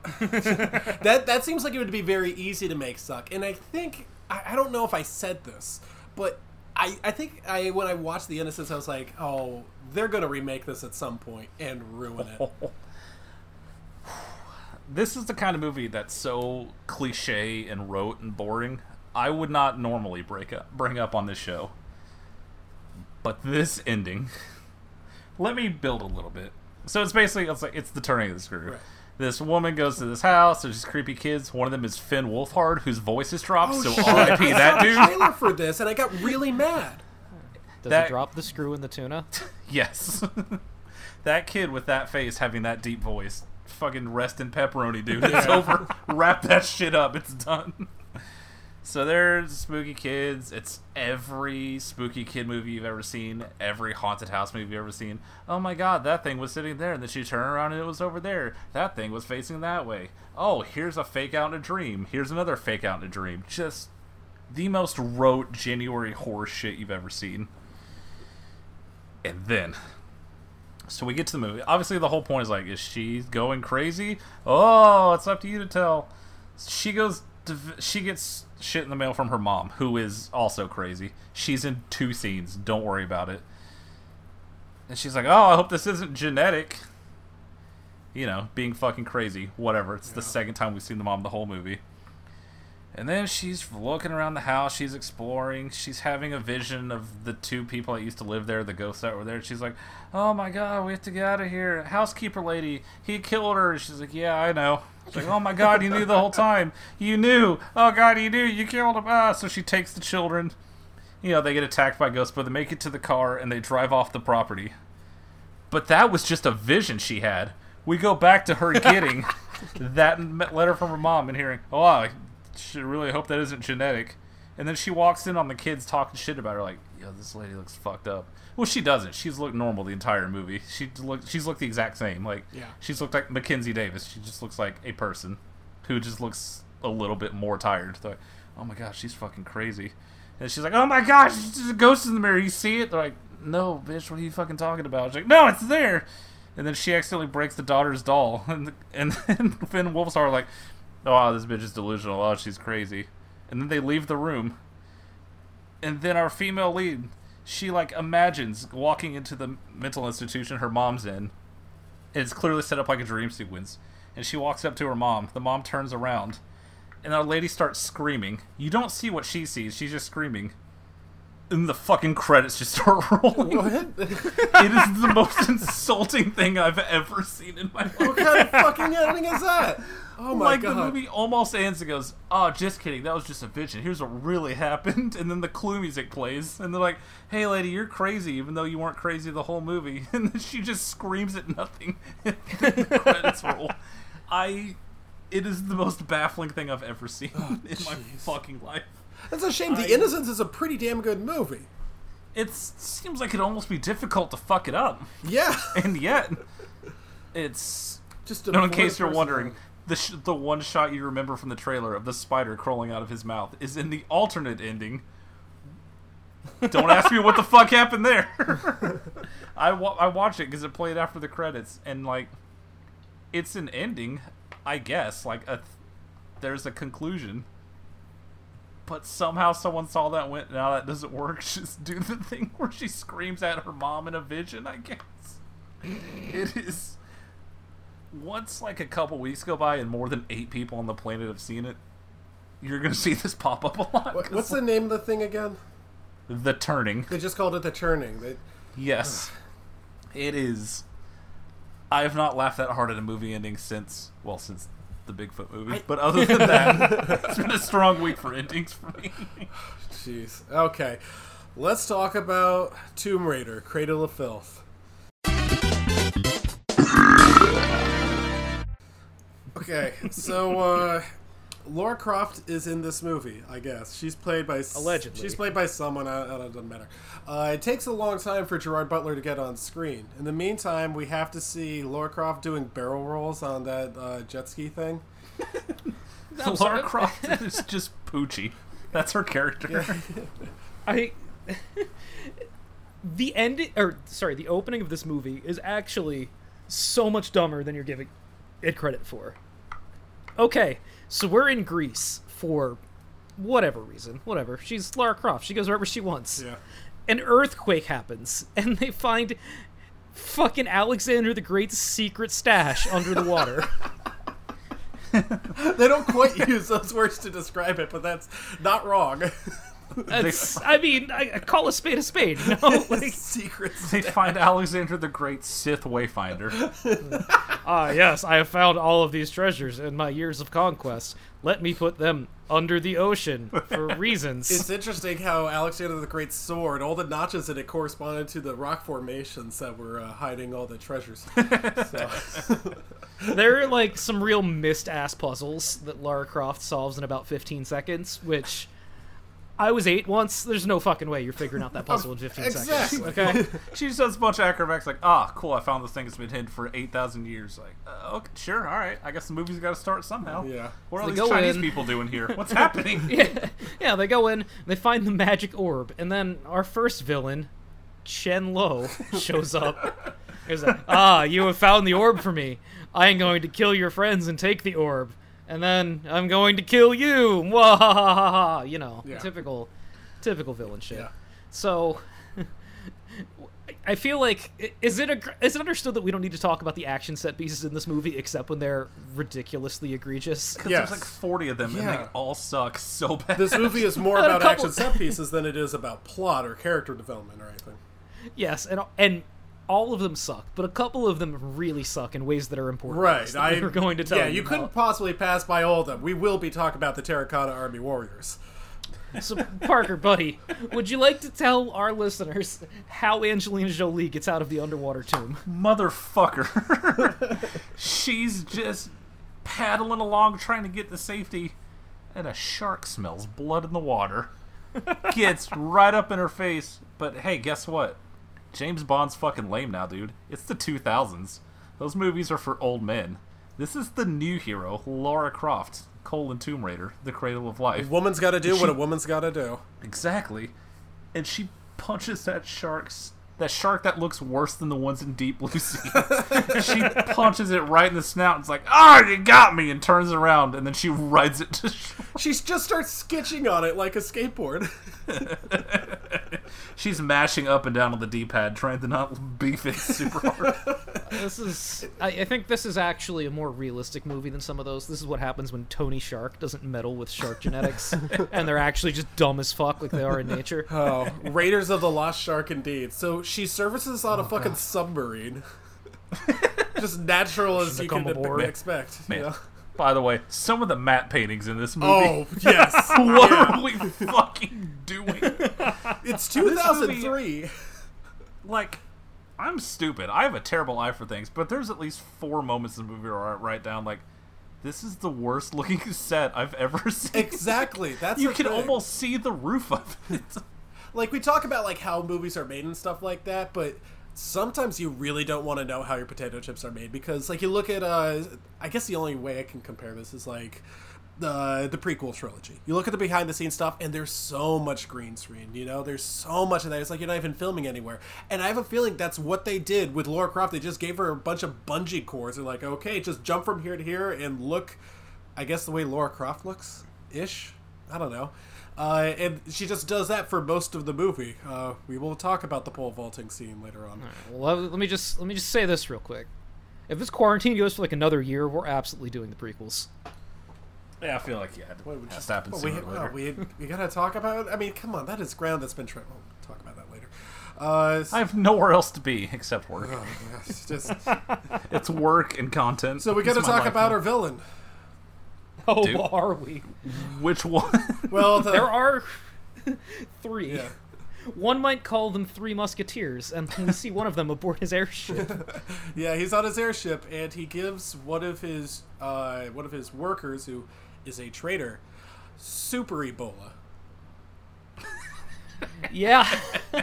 that that seems like it would be very easy to make suck, and I think I, I don't know if I said this, but I I think I when I watched The Innocents I was like, oh, they're gonna remake this at some point and ruin it. Oh. This is the kind of movie that's so cliche and rote and boring. I would not normally break up bring up on this show, but this ending. Let me build a little bit. So it's basically it's like it's the turning of the screw. Right. This woman goes to this house. There's these creepy kids. One of them is Finn Wolfhard, whose voice is dropped. Oh, so shit. R I P that dude. I saw a trailer for this, and I got really mad. Does that... it drop the screw in the tuna? Yes. That kid with that face, having that deep voice, fucking rest in pepperoni, dude. It's over. Wrap that shit up. It's done. So there's spooky kids. It's every spooky kid movie you've ever seen, every haunted house movie you've ever seen. Oh my god, that thing was sitting there, and then she turned around and it was over there. That thing was facing that way. Oh, here's a fake out in a dream. Here's another fake out in a dream. Just the most rote January horror shit you've ever seen. And then, so we get to the movie. Obviously the whole point is like, is she going crazy? Oh, it's up to you to tell. She goes... She gets shit in the mail from her mom, who is also crazy. She's in two scenes. Don't worry about it. And she's like, oh, I hope this isn't genetic. You know, being fucking crazy. Whatever. It's yeah. the second time we've seen the mom the whole movie. And then she's looking around the house. She's exploring. She's having a vision of the two people that used to live there, the ghosts that were there. She's like, oh my god, we have to get out of here. Housekeeper lady, he killed her. She's like, yeah, I know. She's like, oh my god, you knew the whole time. You knew. Oh god, you knew. You killed him. Ah. So she takes the children. You know, they get attacked by ghosts, but they make it to the car, and they drive off the property. But that was just a vision she had. We go back to her getting that letter from her mom and hearing, oh, I... should really hope that isn't genetic. And then she walks in on the kids talking shit about her, like, yo, this lady looks fucked up. Well, she doesn't. She's looked normal the entire movie. She look, she's looked the exact same. Like, yeah. She's looked like Mackenzie Davis. She just looks like a person who just looks a little bit more tired. They're like, oh my gosh, she's fucking crazy. And she's like, oh my gosh, there's a ghost in the mirror. You see it? They're like, no, bitch, what are you fucking talking about? She's like, no, it's there. And then she accidentally breaks the daughter's doll. And, and then Finn Wolfhard are like, oh, this bitch is delusional. Oh, she's crazy. And then they leave the room. And then our female lead, she, like, imagines walking into the mental institution her mom's in. And it's clearly set up like a dream sequence. And she walks up to her mom. The mom turns around. And our lady starts screaming. You don't see what she sees. She's just screaming. And the fucking credits just start rolling. What? It is the most insulting thing I've ever seen in my life. What kind of fucking ending is that? Oh my like god. Like, the movie almost ends and goes, oh, just kidding, that was just a vision. Here's what really happened. And then the clue music plays. And they're like, hey, lady, you're crazy, even though you weren't crazy the whole movie. And then she just screams at nothing. And the credits roll. I... It is the most baffling thing I've ever seen oh, in geez. my fucking life. That's a shame. I, The Innocents is a pretty damn good movie. It seems like it'd almost be difficult to fuck it up. Yeah. And yet, it's... just a no, in case you're wondering, the sh- the one shot you remember from the trailer of the spider crawling out of his mouth is in the alternate ending. Don't ask me what the fuck happened there. I, wa- I watched it because it played after the credits. And, like, it's an ending, I guess. Like, a th- there's a conclusion. But somehow someone saw that and went, no, that doesn't work. Just do the thing where she screams at her mom in a vision, I guess. It is... Once, like, a couple weeks go by and more than eight people on the planet have seen it, you're going to see this pop up a lot. What, what's like, the name of the thing again? The Turning. They just called it The Turning. They... Yes. It is... I have not laughed that hard at a movie ending since... Well, since... the Bigfoot movie, but other than that, it's been a strong week for endings for me. Jeez. Okay, let's talk about Tomb Raider, Cradle of Filth. Okay, so uh, Lara Croft is in this movie, I guess. She's played by allegedly. She's played by someone. I, I don't, it doesn't matter. Uh, it takes a long time for Gerard Butler to get on screen. In the meantime, we have to see Lara Croft doing barrel rolls on that uh, jet ski thing. Lara Croft is just Poochie. That's her character. Yeah. I the end or sorry, the opening of this movie is actually so much dumber than you're giving it credit for. Okay, so we're in Greece for whatever reason, whatever. She's Lara Croft. She goes wherever she wants. Yeah. An earthquake happens, and they find fucking Alexander the Great's secret stash under the water. They don't quite use those words to describe it, but that's not wrong. That's, I mean, I, I call a spade a spade, you know? Like, secret stash. They find Alexander the Great's Sith Wayfinder. Ah, yes, I have found all of these treasures in my years of conquest. Let me put them under the ocean for reasons. It's interesting how Alexander the Great's sword, all the notches in it corresponded to the rock formations that were uh, hiding all the treasures. So. There are, like, some real missed-ass puzzles that Lara Croft solves in about fifteen seconds, which... I was eight once. There's no fucking way you're figuring out that puzzle in fifteen exactly. seconds. Okay. She just does a bunch of acrobatics like, ah, cool, I found this thing that's been hidden for eight thousand years. Like, uh, okay, sure, all right. I guess the movie's got to start somehow. Yeah. What are all these Chinese in. people doing here? What's happening? Yeah. yeah, they go in, they find the magic orb, and then our first villain, Chen Lo, shows up. He's like, ah, you have found the orb for me. I am going to kill your friends and take the orb. And then, I'm going to kill you! Wah-ha-ha-ha-ha! You know, yeah. typical typical villain shit. Yeah. So, I feel like, is it, a, is it understood that we don't need to talk about the action set pieces in this movie, except when they're ridiculously egregious? Because yes. there's like forty of them, yeah. and they all suck so bad. This movie is more about action set pieces than it is about plot or character development or anything. Yes, and and... all of them suck, but a couple of them really suck in ways that are important. Right. I, we we're going to tell yeah, you, you couldn't about. possibly pass by all of them. We will be talking about the Terracotta Army Warriors. So, Parker, buddy, would you like to tell our listeners how Angelina Jolie gets out of the underwater tomb? Motherfucker. She's just paddling along trying to get to safety, and a shark smells blood in the water. Gets right up in her face, but hey, guess what? James Bond's fucking lame now, dude. It's the two thousands. Those movies are for old men. This is the new hero, Lara Croft, colon Tomb Raider, the Cradle of Life. A woman's gotta do she, what a woman's gotta do. Exactly. And she punches that shark's, that shark that looks worse than the ones in Deep Blue Sea. She punches it right in the snout and is like, ah, oh, you got me, and turns around, and then she rides it to shore. She just starts skitching on it like a skateboard. She's mashing up and down on the D-pad, trying to not beef it super hard. This is, I, I think this is actually a more realistic movie than some of those. This is what happens when Tony Shark doesn't meddle with shark genetics, and they're actually just dumb as fuck like they are in nature. Oh, Raiders of the Lost Shark indeed. So she surfaces on oh, a fucking God. submarine. Just natural as you can aboard. expect. Man. You know? By the way, some of the matte paintings in this movie. Oh, yes. What yeah. are we fucking doing? It's two thousand three. Movie, like, I'm stupid. I have a terrible eye for things, but there's at least four moments in the movie where I write down, like, this is the worst looking set I've ever seen. Exactly. That's You can thing. almost see the roof of it. Like, we talk about, like, how movies are made and stuff like that, but... sometimes you really don't want to know how your potato chips are made because, like, you look at, uh, I guess the only way I can compare this is, like, uh, the prequel trilogy. You look at the behind-the-scenes stuff, and there's so much green screen, you know? There's so much of that. It's like you're not even filming anywhere. And I have a feeling that's what they did with Lara Croft. They just gave her a bunch of bungee cords. They're like, okay, just jump from here to here and look, I guess, the way Lara Croft looks-ish. I don't know. Uh, and she just does that for most of the movie. Uh, we will talk about the pole vaulting scene later on. All right, well, let me just let me just say this real quick. If this quarantine goes for like another year, we're absolutely doing the prequels. Yeah, I feel like yeah, it has just, to happen well, sooner we, or later. No, we we gotta talk about it. I mean, come on, that is ground that's been trampled. We'll talk about that later. Uh, I have nowhere else to be except work. Oh, it's just it's work and content. So we gotta talk about now. Our villain. Oh, Dude. Are we? Which one? Well, the... there are three. Yeah. One might call them three musketeers, and we see one of them aboard his airship. Yeah, he's on his airship, and he gives one of his uh, one of his workers, who is a traitor, super Ebola. Yeah.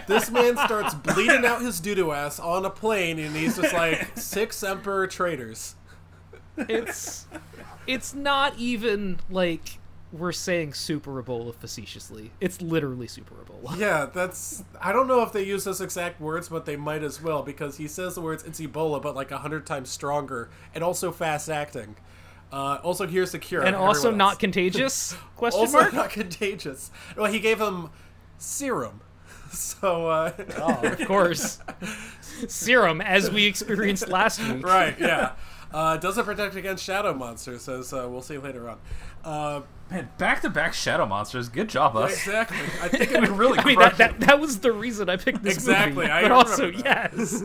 This man starts bleeding out his doo-doo ass on a plane, and he's just like, six emperor traitors. It's... It's not even, like, we're saying Super Ebola facetiously. It's literally Super Ebola. Yeah, that's... I don't know if they use those exact words, but they might as well, because he says the words, it's Ebola, but, like, a hundred times stronger, and also fast-acting. Uh, also, here's the cure. And also not contagious? Question also mark? Also not contagious. Well, he gave him serum. So, uh... oh, of course. Serum, as we experienced last week. Right, yeah. Uh, doesn't protect against Shadow Monsters, as uh, we'll see later on. Uh, Man, back-to-back Shadow Monsters. Good job, us. Exactly. I think it would really I mean, that, that, that was the reason I picked this exactly, movie. I but also, that. Yes.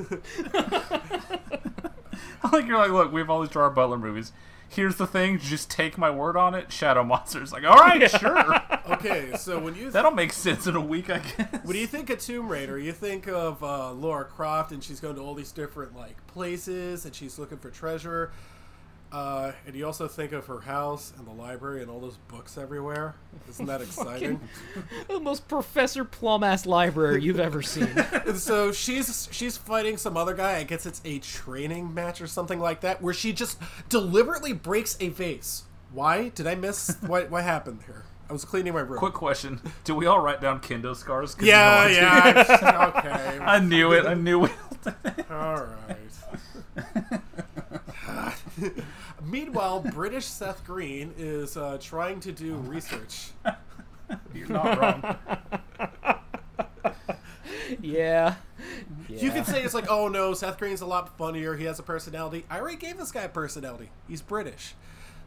I like you're like, look, we've all these Gerard Butler movies. Here's the thing. Just take my word on it. Shadow Monsters. Like, all right, yeah. Sure. Okay, so when you... Th- That'll make sense in a week, I guess. When you think of Tomb Raider, you think of uh, Lara Croft, and she's going to all these different, like, places, and she's looking for treasure. Uh, and you also think of her house and the library and all those books everywhere. Isn't that exciting? The most Professor Plum-ass library you've ever seen. And so she's she's fighting some other guy. I guess it's a training match or something like that, where she just deliberately breaks a vase. Why? Did I miss what, what happened here? I was cleaning my room. Quick question. Do we all write down kendo scars? Yeah, you know yeah. Just, okay. I knew it. I knew it. All right. Meanwhile, British Seth Green is uh, trying to do research. You're not wrong. Yeah. Yeah. You could say it's like, oh no, Seth Green's a lot funnier. He has a personality. I already gave this guy a personality. He's British.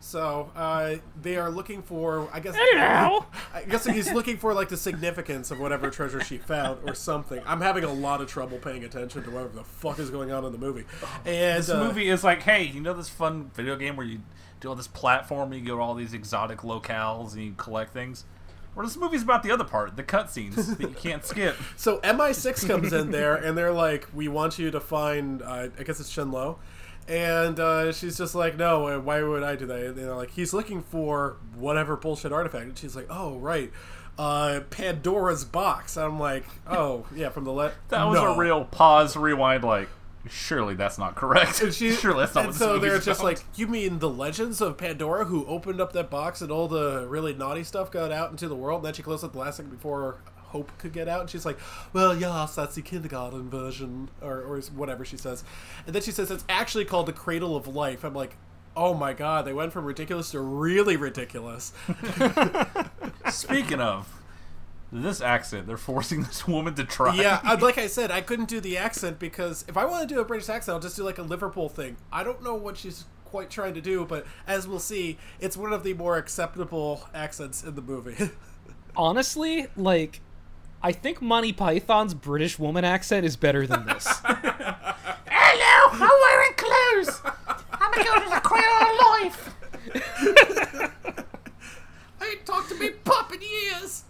So uh, they are looking for, I guess, Hello. I guess he's looking for like the significance of whatever treasure she found or something. I'm having a lot of trouble paying attention to whatever the fuck is going on in the movie. And this uh, movie is like, hey, you know this fun video game where you do all this platform, you go to all these exotic locales and you collect things? Well, this movie's about the other part, the cutscenes that you can't skip. So M I six comes in there and they're like, we want you to find, uh, I guess it's Shenlong. And uh, she's just like, no, why would I do that? And they're like, he's looking for whatever bullshit artifact. And she's like, oh, right. Uh, Pandora's box. I'm like, oh, yeah, from the left. That was no. a real pause, rewind, like, surely that's not correct. And she, surely that's not and what so they're just about. Like, you mean the legends of Pandora who opened up that box and all the really naughty stuff got out into the world? And then she closed up the last thing before Hope could get out, and she's like, well, yes, that's the kindergarten version, or, or whatever she says. And then she says it's actually called the Cradle of Life. I'm like, oh my god, they went from ridiculous to really ridiculous. Speaking of this accent, they're forcing this woman to try. Yeah, like I said, I couldn't do the accent, because if I want to do a British accent, I'll just do like a Liverpool thing. I don't know what she's quite trying to do, but as we'll see, it's one of the more acceptable accents in the movie. Honestly, like, I think Monty Python's British woman accent is better than this. Hello, I'm wearing clothes. I'm going to the Cradle of Life. I ain't talked to me pup in years.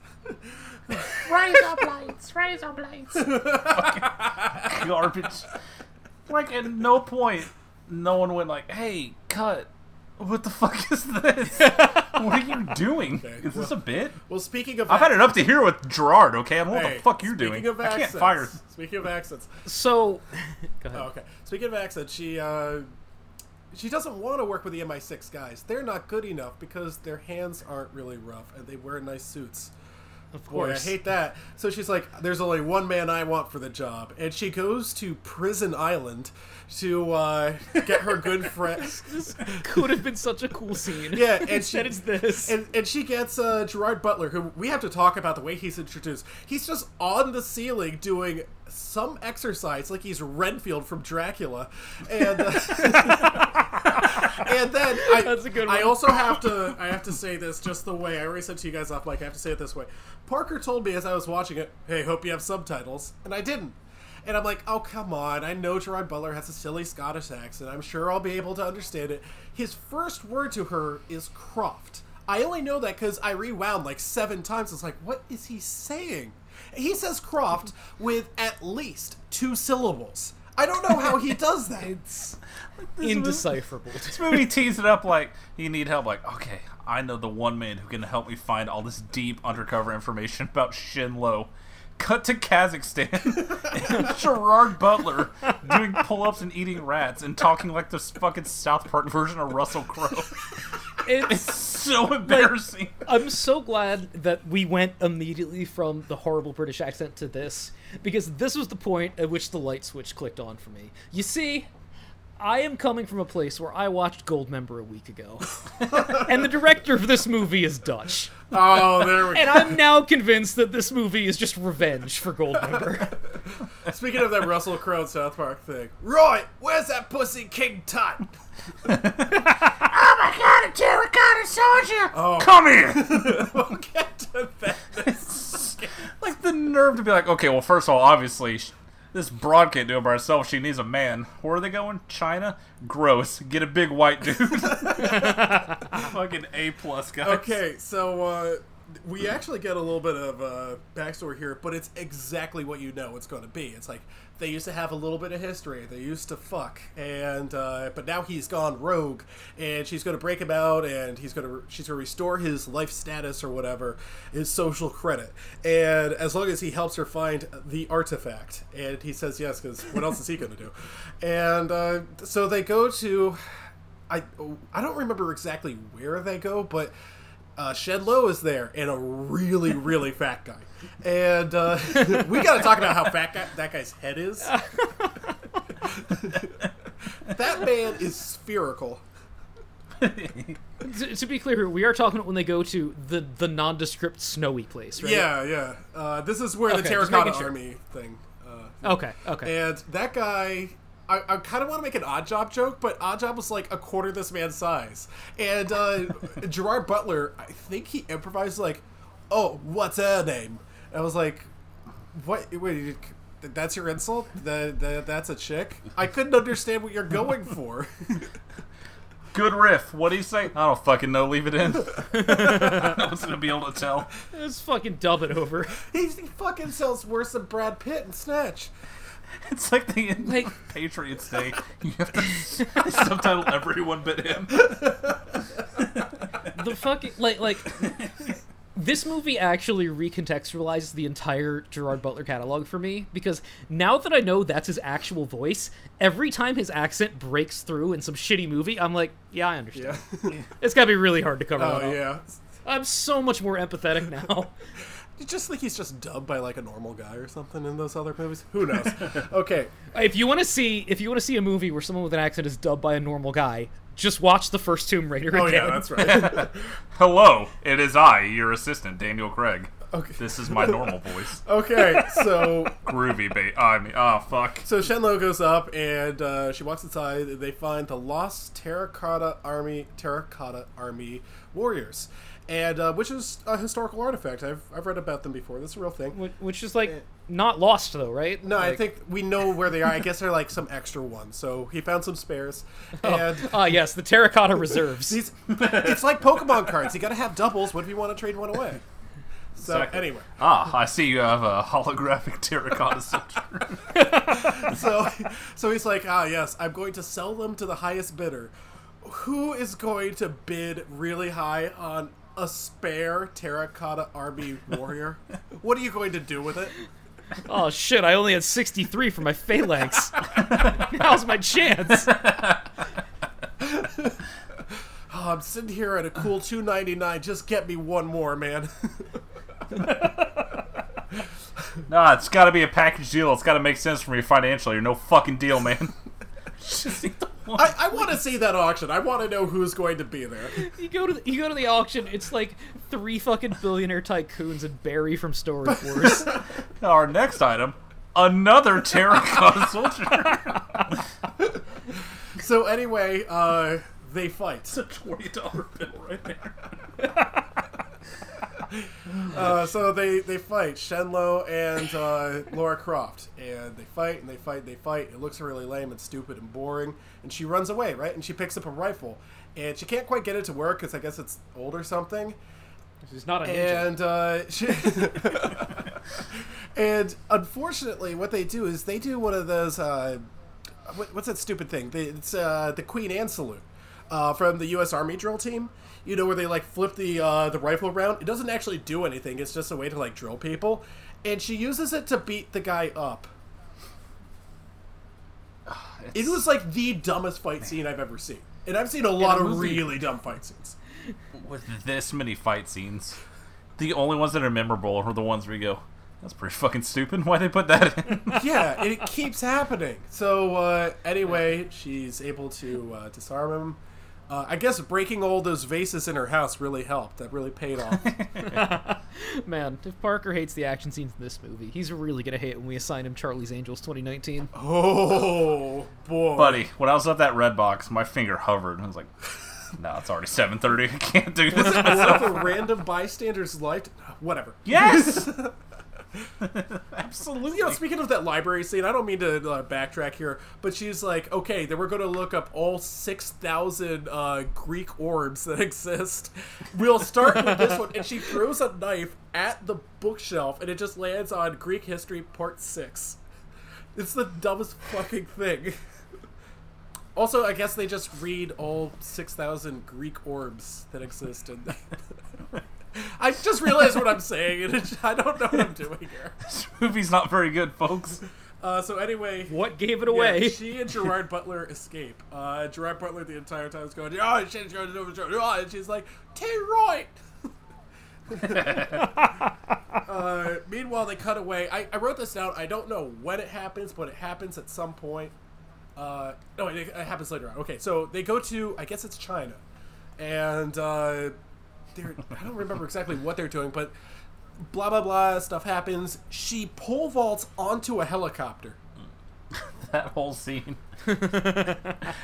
Razor blades, razor blades. Fucking garbage. Like, at no point, no one went like, hey, cut. What the fuck is this? What are you doing? Okay, is well, this a bit? Well, speaking of... I've accents, had enough to hear with Gerard, okay? I don't know hey, what the fuck you're doing. Of accents, I can't fire... Speaking of accents. So... Go ahead. Oh, okay. Speaking of accents, she, uh... She doesn't want to work with the M I six guys. They're not good enough because their hands aren't really rough and they wear nice suits. Of course. Boy, I hate that. So she's like, there's only one man I want for the job. And she goes to Prison Island to uh, get her good friend. This could have been such a cool scene. Yeah, and instead she, it's this. And, and she gets uh, Gerard Butler, who we have to talk about the way he's introduced. He's just on the ceiling doing some exercise, like he's Renfield from Dracula. And uh, and then I, That's a good one. I also have to I have to say this just the way I already said to you guys off mic. I have to say it this way. Parker told me as I was watching it, "Hey, hope you have subtitles," and I didn't. And I'm like, oh, come on. I know Gerard Butler has a silly Scottish accent. I'm sure I'll be able to understand it. His first word to her is Croft. I only know that because I rewound like seven times. It's like, what is he saying? He says Croft with at least two syllables. I don't know how he does that. It's indecipherable. Movie, this movie tees it up like, you need help. Like, okay, I know the one man who can help me find all this deep undercover information about Shenlong. Cut to Kazakhstan and Gerard Butler doing pull-ups and eating rats and talking like this fucking South Park version of Russell Crowe. It's, it's so embarrassing. Like, I'm so glad that we went immediately from the horrible British accent to this, because this was the point at which the light switch clicked on for me. You see, I am coming from a place where I watched Goldmember a week ago, and the director of this movie is Dutch. Oh, there we go. And I'm now convinced that this movie is just revenge for Goldmember. Speaking of that Russell Crowe South Park thing, Roy, where's that pussy King Tut? Oh my god, a terracotta soldier! Oh. Come here! We'll get to that. Like the nerve to be like, okay, well, first of all, obviously, this broad can't do it by herself. She needs a man. Where are they going? China? Gross. Get a big white dude. Fucking A-plus, guys. Okay, so uh, we actually get a little bit of uh, backstory here, but it's exactly what you know it's going to be. It's like they used to have a little bit of history. They used to fuck, and uh, but now he's gone rogue, and she's going to break him out, and he's going to re- she's going to restore his life status or whatever, his social credit, and as long as he helps her find the artifact, and he says yes because what else is he going to do? And uh, so they go to, I I don't remember exactly where they go, but Uh, Shed Low is there, and a really, really fat guy. And uh, we got to talk about how fat guy, that guy's head is. That man is spherical. to, to be clear, we are talking when they go to the, the nondescript snowy place, right? Yeah, yeah. Uh, this is where okay, the Terracotta sure. Army thing. Uh, okay, okay. And that guy, I, I kind of want to make an Oddjob joke, but Oddjob was like a quarter this man's size. And uh, Gerard Butler, I think he improvised like, "Oh, what's her name?" And I was like, "What? Wait, that's your insult? That, that that's a chick?" I couldn't understand what you're going for. Good riff. What do you say? I don't fucking know. Leave it in. I was gonna be able to tell. Just fucking dub it over. He fucking sells worse than Brad Pitt and Snatch. It's like the end like, of Patriots Day. You have to subtitle everyone but him. The fucking like like this movie actually recontextualized the entire Gerard Butler catalog for me, because now that I know that's his actual voice, every time his accent breaks through in some shitty movie, I'm like, yeah, I understand. Yeah. It's gotta be really hard to cover that up. Oh yeah. I'm so much more empathetic now. Just think he's just dubbed by like a normal guy or something in those other movies. Who knows? Okay. If you want to see, if you want to see a movie where someone with an accent is dubbed by a normal guy, just watch the first Tomb Raider. Oh again. Yeah, that's right. Hello, it is I, your assistant, Daniel Craig. Okay. This is my normal voice. Okay, so groovy bait. I mean, ah, oh, fuck. So Shenlong goes up and uh, she walks inside. And they find the lost Terracotta Army, Terracotta Army warriors. And uh, which is a historical artifact. I've I've read about them before. That's a real thing. Which is like uh, not lost though, right? No, like... I think we know where they are. I guess they're like some extra ones. So he found some spares. And ah, oh, uh, yes, the terracotta reserves. These, it's like Pokemon cards. You got to have doubles. What if you want to trade one away? So exactly. Anyway, ah, I see you have a holographic terracotta soldier. so so he's like, ah, yes, I'm going to sell them to the highest bidder. Who is going to bid really high on a spare terracotta army warrior? What are you going to do with it? Oh shit, I only had sixty-three for my phalanx. Now's my chance. Oh, I'm sitting here at a cool two ninety-nine. Just get me one more, man. Nah, it's got to be a package deal. It's got to make sense for me financially. You're no fucking deal, man. I, I want to see that auction. I want to know who's going to be there. You go to the, you go to the auction. It's like three fucking billionaire tycoons and Barry from Storage Wars. Our next item, another terracotta soldier. So anyway, uh, they fight. It's a twenty dollar bill right there. Uh, so they, they fight Shenlong and uh, Lara Croft, and they fight and they fight and they fight. It looks really lame and stupid and boring, and she runs away, right? And she picks up a rifle, and she can't quite get it to work because I guess it's old or something. She's not a ninja. And uh, she and unfortunately, what they do is they do one of those uh, what, what's that stupid thing? They, it's uh, the Queen Anne salute uh, from the U S Army drill team. You know, where they, like, flip the uh, the rifle around. It doesn't actually do anything. It's just a way to, like, drill people. And she uses it to beat the guy up. Uh, it was, like, the dumbest fight man. scene I've ever seen. And I've seen a lot a of really dumb fight scenes. With this many fight scenes, the only ones that are memorable are the ones where you go, that's pretty fucking stupid. Why they put that in? Yeah, and it keeps happening. So, uh, anyway, she's able to uh, disarm him. Uh, I guess breaking all those vases in her house really helped. That really paid off. Man, if Parker hates the action scenes in this movie, he's really going to hate when we assign him Charlie's Angels twenty nineteen. Oh, boy. Buddy, when I was at that red box, my finger hovered. I was like, no, nah, it's already seven thirty. I can't do this myself. A random bystander's life? Whatever. Yes! Absolutely. You know, speaking of that library scene, I don't mean to uh, backtrack here, but she's like, okay, then we're going to look up all six thousand uh, Greek orbs that exist. We'll start with this one. And she throws a knife at the bookshelf, and it just lands on Greek History Part six. It's the dumbest fucking thing. Also, I guess they just read all six thousand Greek orbs that exist in that. I just realized what I'm saying, and it's, I don't know what I'm doing here. This movie's not very good, folks. Uh, so anyway... What gave it away? Yeah, she and Gerard Butler escape. Uh, Gerard Butler the entire time is going, oh, she's going to do it, oh, and she's like, T-Roy! uh, meanwhile, they cut away. I, I wrote this down. I don't know when it happens, but it happens at some point. Uh, no, it, it happens later on. Okay, so they go to, I guess it's China, and... Uh, They're, I don't remember exactly what they're doing, but blah, blah, blah, stuff happens. She pole vaults onto a helicopter. That whole scene.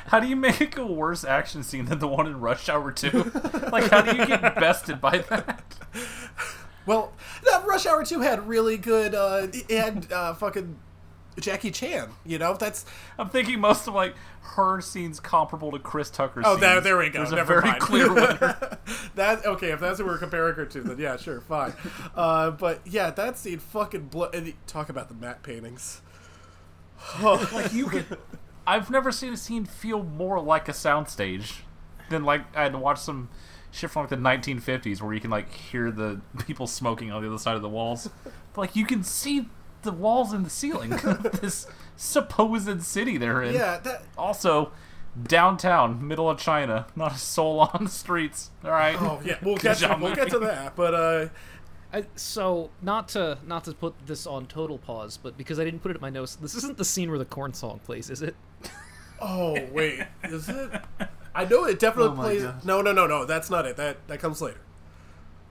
How do you make a worse action scene than the one in Rush Hour two? Like, how do you get bested by that? Well, that Rush Hour two had really good, uh, and uh, fucking... Jackie Chan, you know, that's... I'm thinking most of, like, her scenes comparable to Chris Tucker's oh, scenes. Oh, there we go. There's Never a very mind. Clear winner. That, okay, if that's what we're comparing her to, then yeah, sure, fine. Uh, but, yeah, that scene fucking... Blo- and talk about the matte paintings. Like, you could... I've never seen a scene feel more like a soundstage than, like, I had to watch some shit from, like, the nineteen fifties where you can, like, hear the people smoking on the other side of the walls. But, like, you can see... the walls and the ceiling of this supposed city they're in. Yeah, that... Also, downtown, middle of China, not a soul on the streets. All right. Oh, yeah, we'll, get to, we'll get to that. But uh... I, So, not to not to put this on total pause, but because I didn't put it in my notes, this isn't the scene where the corn song plays, is it? Oh, wait. Is it? I know it definitely oh plays... God. No, no, no, no. That's not it. That, that comes later.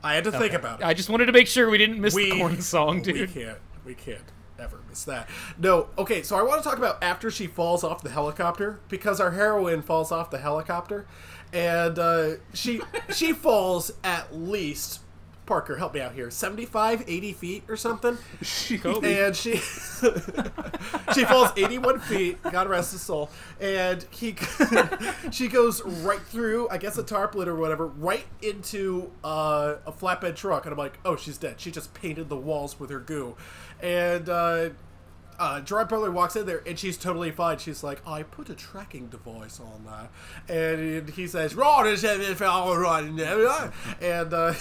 I had to okay. think about it. I just wanted to make sure we didn't miss we, the corn song, dude. We can't. We can't ever miss that. No, okay, so I want to talk about after she falls off the helicopter, because our heroine falls off the helicopter, and uh, she she falls at least, Parker, help me out here, seventy-five, eighty feet or something? She, and she, she falls eighty-one feet, God rest his soul, and he she goes right through, I guess a tarpaulin or whatever, right into uh, a flatbed truck, and I'm like, oh, she's dead. She just painted the walls with her goo. And uh, uh, Gerard Butler walks in there, and she's totally fine. She's like, I put a tracking device on that. And he says, and uh,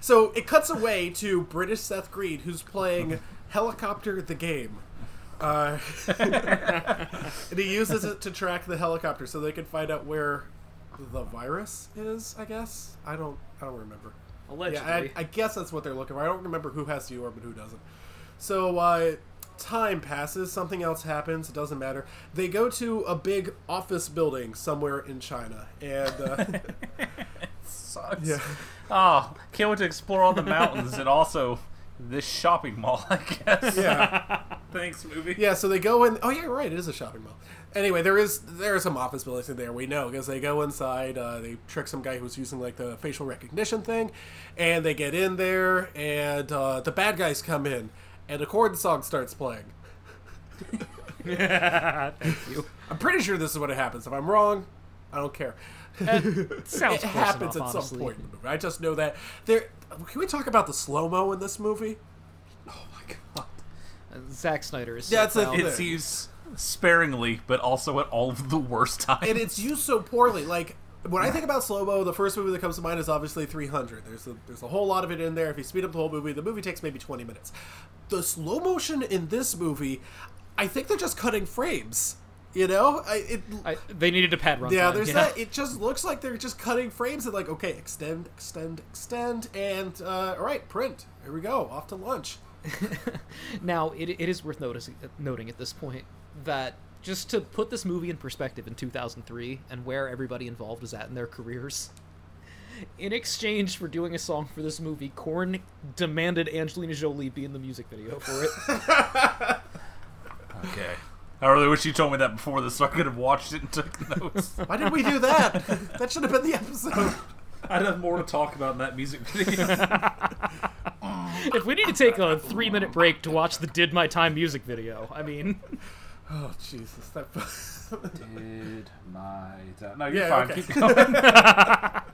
so it cuts away to British Seth Green, who's playing Helicopter the Game. Uh, and he uses it to track the helicopter so they can find out where the virus is, I guess. I don't, I don't remember. Allegedly. Yeah, I, I guess that's what they're looking for. I don't remember who has the orb and who doesn't. So uh, time passes. Something else happens. It doesn't matter. They go to a big office building somewhere in China. And uh, it sucks. Yeah. Oh, can't wait to explore all the mountains and also this shopping mall, I guess. Yeah. Thanks, movie. Yeah, so they go in. Oh, yeah, right. It is a shopping mall. Anyway, there is there are some office buildings in there. We know because they go inside. Uh, they trick some guy who's using like the facial recognition thing, and they get in there, and uh, the bad guys come in, and a chord song starts playing. Yeah, thank you. I'm pretty sure this is what it happens. If I'm wrong, I don't care. It, sounds it happens enough, at honestly. Some point in the movie. I just know that there. Can we talk about the slow mo in this movie? Oh my god. Zack Snyder is so yeah, like, it's used sparingly, but also at all of the worst times. And it's used so poorly. Like, when I think about slow-mo, the first movie that comes to mind is obviously three hundred. There's a, there's a whole lot of it in there. If you speed up the whole movie, the movie takes maybe twenty minutes. The slow motion in this movie, I think they're just cutting frames. You know? I, it, I, they needed a pad run. Yeah, time. there's yeah. that. It just looks like they're just cutting frames and like, okay, extend, extend, extend, and uh, all right, print. Here we go. Off to lunch. Now, it it is worth noticing, noting at this point that just to put this movie in perspective in two thousand three and where everybody involved is at in their careers, in exchange for doing a song for this movie, Korn demanded Angelina Jolie be in the music video for it. Okay. I really wish you told me that before this so I could have watched it and took notes. Why did we do that? That should have been the episode. I'd have more to talk about in that music video. If we need to take a three-minute break to watch the Did My Time music video, I mean... Oh, Jesus. That... Did my time... No, you're yeah, fine. Okay. Keep going.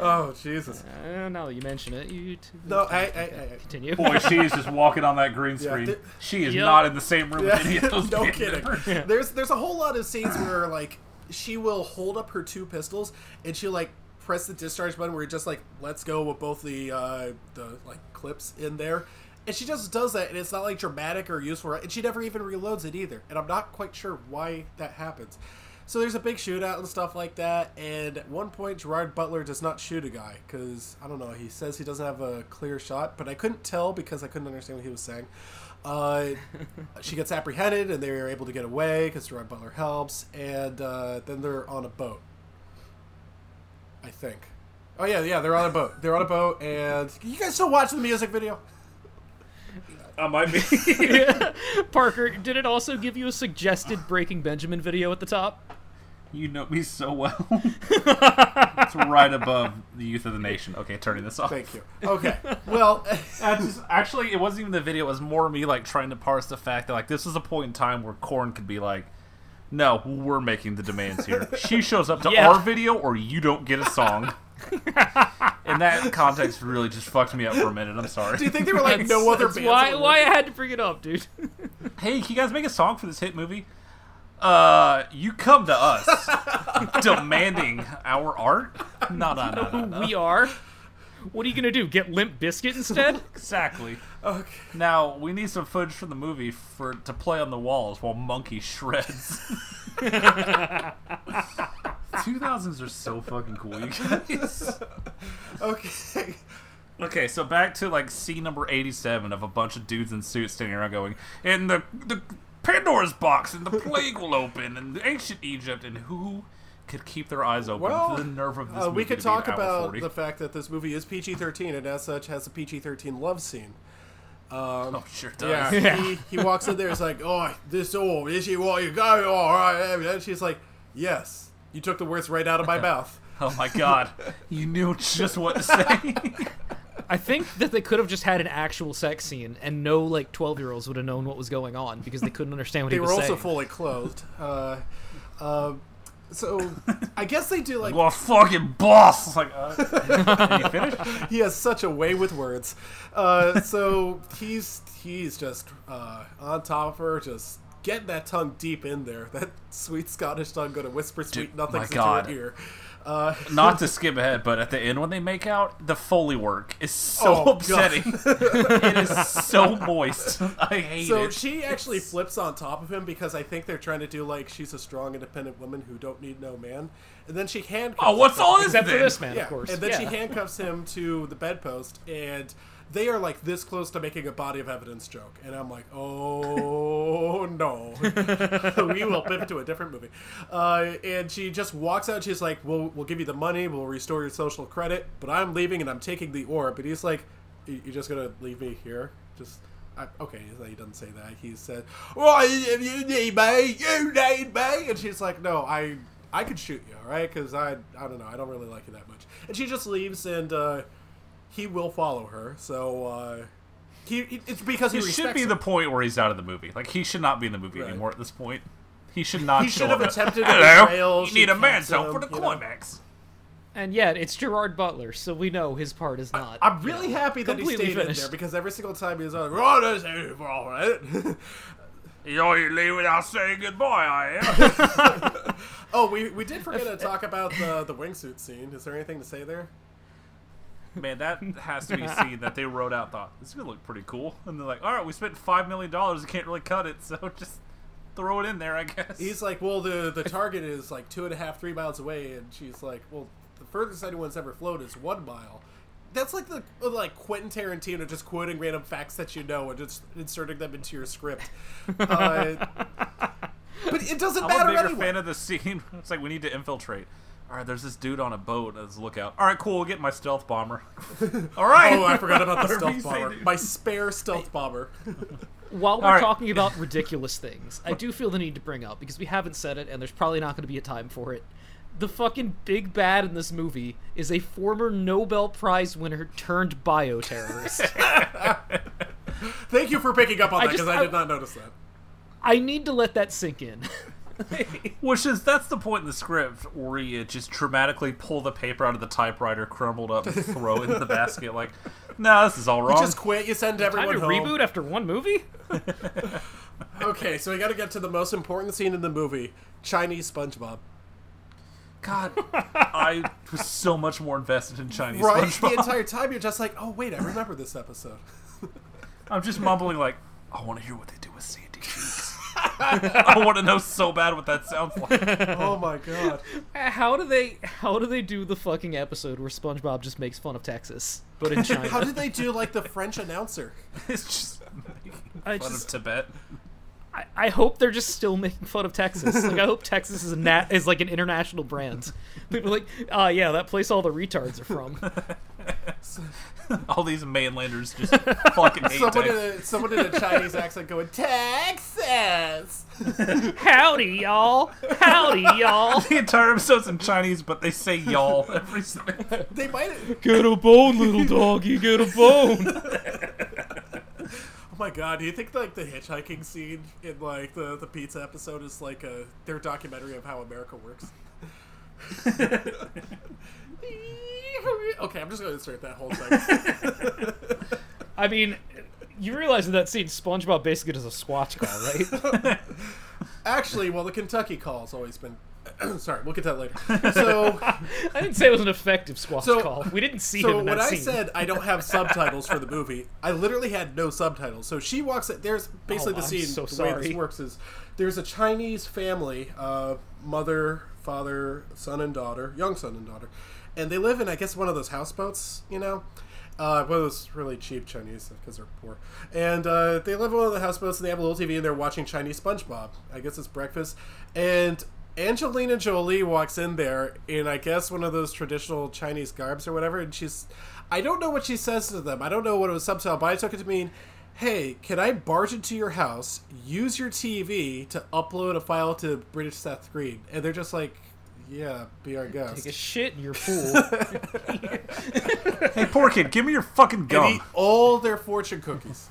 Oh, Jesus. Uh, now that you mention it, you... T- no, I, I, I, I... Continue. Boy, she is just walking on that green screen. Yeah, th- she is yep. not in the same room yeah. with any of those No kidding. Yeah. There's, there's a whole lot of scenes where, like, she will hold up her two pistols, and she'll, like, press the discharge button where he just like lets go with both the uh the like clips in there, and she just does that, and it's not like dramatic or useful, and she never even reloads it either, and I'm not quite sure why that happens. So there's a big shootout and stuff like that, and at one point Gerard Butler does not shoot a guy because I don't know, he says he doesn't have a clear shot, but I couldn't tell because I couldn't understand what he was saying. Uh, she gets apprehended and they are able to get away because Gerard Butler helps, and uh then they're on a boat, I think. Oh yeah, yeah, they're on a boat. They're on a boat, and you guys still watch the music video? I might be. Yeah. Parker, did it also give you a suggested Breaking Benjamin video at the top? You know me so well. It's right above the Youth of the Nation. Okay, turning this off. Thank you. Okay, well, just, actually, it wasn't even the video. It was more me like trying to parse the fact that like this is a point in time where Korn could be like, no, we're making the demands here. She shows up to yeah. our video or you don't get a song. And that context really just fucked me up for a minute. I'm sorry. Do you think they were like that's, no other bands? Why, why I had to bring it up, dude. Hey, can you guys make a song for this hit movie? Uh, you come to us demanding our art? No, no, no, no, no, no. We are. What are you going to do? Get Limp Bizkit instead? Exactly. Okay. Now, we need some footage from the movie for to play on the walls while Monkey shreds. two thousands are so fucking cool, you guys. Okay. Okay, so back to, like, scene number eighty-seven of a bunch of dudes in suits standing around going, and the, the Pandora's box and the plague will open and ancient Egypt and who... could keep their eyes open well, to the nerve of this uh, movie. We could talk about the fact that this movie is P G thirteen and as such has a P G thirteen love scene. Um, oh, sure does. Yeah, yeah. He, he walks in there, it's like, oh, this old, is she what you got? All right. And she's like, yes, you took the words right out of my mouth. Oh, my God. You knew just what to say. I think that they could have just had an actual sex scene and no, like, twelve-year-olds would have known what was going on because they couldn't understand what he was saying. They were also fully clothed. Uh, um, So, I guess they do, like... Well, fucking boss! It's like, uh, can you finish? He has such a way with words. Uh, so, he's he's just uh, on top of her, just getting that tongue deep in there. That sweet Scottish tongue going to whisper sweet Dude, nothings into her ear. Uh, Not to skip ahead, but at the end when they make out, the Foley work is so oh, upsetting. It is so moist. I hate so it. So she actually it's... flips on top of him because I think they're trying to do like she's a strong, independent woman who don't need no man. And then she handcuffs him. Oh, what's all this? Except for this man, yeah. of course. And then yeah. she handcuffs him to the bedpost and they are like this close to making a body of evidence joke. And I'm like, oh, no. We will pivot to a different movie. Uh, and she just walks out. She's like, we'll, we'll give you the money. We'll restore your social credit. But I'm leaving and I'm taking the orb. And he's like, you're just going to leave me here? Just... I, okay, he doesn't say that. He said, well, if you need me, you need me. And she's like, no, I I could shoot you, all right? Because I I don't know. I don't really like you that much. And she just leaves, and uh, he will follow her. So uh, he, it's because he respects her. It should be the point where he's out of the movie. Like, he should not be in the movie right. anymore at this point. He should not He should have attempted to betrayal. You need a man's help for the climax. And yet, it's Gerard Butler, so we know his part is not. I, I'm really you know, happy that he stayed finished. in there, because every single time he's like, oh, that's evil, all right. You're you leave without saying goodbye, I am. Oh, we we did forget to talk about the, the wingsuit scene. Is there anything to say there? Man, that has to be a scene that they wrote out, thought, this is going to look pretty cool. And they're like, all right, we spent five million dollars, we can't really cut it, so just... throw it in there, I guess. He's like, well, the the target is like two and a half, three miles away, and she's like, well, the furthest anyone's ever flown is one mile. That's like the like Quentin Tarantino just quoting random facts that you know and just inserting them into your script. Uh, but it doesn't I'm matter anyway. I'm a bigger anyway. fan of the scene. It's like, we need to infiltrate. All right, there's this dude on a boat as a lookout. All right, cool, we'll get my stealth bomber. All right. Oh, I forgot about the stealth bomber. My spare stealth bomber. While we're right. talking about ridiculous things, I do feel the need to bring up, because we haven't said it, and there's probably not going to be a time for it, the fucking big bad in this movie is a former Nobel Prize winner turned bioterrorist. Thank you for picking up on that, because I, I, I did not notice that. I need to let that sink in. Which is, that's the point in the script where you just traumatically pull the paper out of the typewriter, crumbled up, and throw it in the basket. Like, no, nah, this is all wrong. You just quit. You send everyone home. Reboot after one movie? Okay, so we got to get to the most important scene in the movie: Chinese SpongeBob. God, I was so much more invested in Chinese right? SpongeBob. The entire time you're just like, oh wait, I remember this episode. I'm just mumbling like, I want to hear what they do with Sandy Cheeks. I want to know so bad what that sounds like. Oh my god! How do they? How do they do the fucking episode where SpongeBob just makes fun of Texas, but in China? How did they do like the French announcer? It's just making I fun just, of Tibet. I, I hope they're just still making fun of Texas. Like, I hope Texas is a nat, is like an international brand. People are like, ah, oh, yeah, that place all the retards are from. All these mainlanders just fucking hate someone in, a, someone in a Chinese accent going, Texas! Howdy, y'all! Howdy, y'all! The entire episode's in Chinese, but they say y'all every single They might Get a bone, little doggy, get a bone! Oh my god, do you think like the hitchhiking scene in like the, the pizza episode is like a their documentary of how America works? Okay, I'm just going to insert that whole thing. I mean, you realize in that scene, SpongeBob basically does a Swatch call, right? Actually, well, the Kentucky call has always been... Sorry, we'll get that later. So I didn't say it was an effective Swatch so, call. We didn't see so him in that scene. So when I said I don't have subtitles for the movie, I literally had no subtitles. So she walks... In, there's basically oh, the I'm scene, so the sorry. way this works is there's a Chinese family, uh, mother, father, son and daughter, young son and daughter, and they live in, I guess, one of those houseboats, you know? Uh, one of those really cheap Chinese, because they're poor. And uh, they live in one of the houseboats, and they have a little T V, and they're watching Chinese SpongeBob. I guess it's breakfast. And Angelina Jolie walks in there in, I guess, one of those traditional Chinese garbs or whatever, and she's... I don't know what she says to them. I don't know what it was subtitled, but I took it to mean, hey, can I barge into your house, use your T V to upload a file to British Seth Green? And they're just like... Yeah, be our guest. Take a shit in your pool. Hey, poor kid, give me your fucking gum. And eat all their fortune cookies.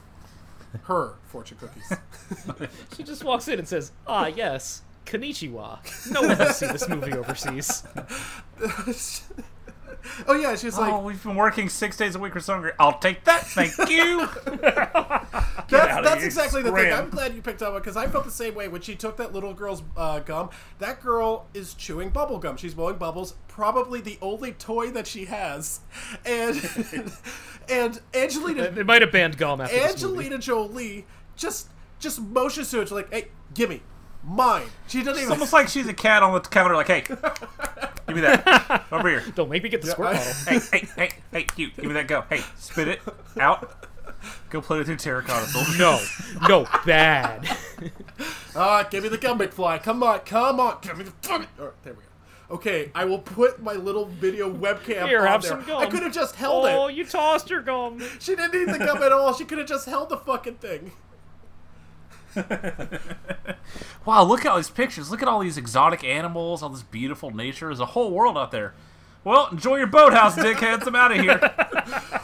Her fortune cookies. She just walks in and says, ah, yes, konnichiwa. No one has seen this movie overseas. Oh, yeah, she's like... Oh, we've been working six days a week or something. I'll take that, thank you! that's that's exactly scrim. the thing. I'm glad you picked up on it, because I felt the same way when she took that little girl's uh, gum. That girl is chewing bubble gum. She's blowing bubbles, probably the only toy that she has. And and Angelina... They might have banned gum after Angelina this Jolie just, just motions to it. She's like, hey, gimme. Mine. She doesn't it's even... It's almost like she's a cat on the counter, like, hey... Give me that. Over here. Don't make me get the yeah, squirt I... bottle. Hey, hey, hey, hey, you. Give me that. Go. Hey, spit it out. Go play with your terracotta soldiers. No. No. Bad. Ah, uh, give me the gum, McFly. Come on. Come on. Give me the fucking... All right, there we go. Okay, I will put my little video webcam Here, on have there. Some gum. I could have just held oh, it. Oh, you tossed your gum. She didn't need the gum at all. She could have just held the fucking thing. Wow, look at all these pictures. Look at all these exotic animals, all this beautiful nature. There's a whole world out there. Well, enjoy your boathouse, dickheads. I'm out of here.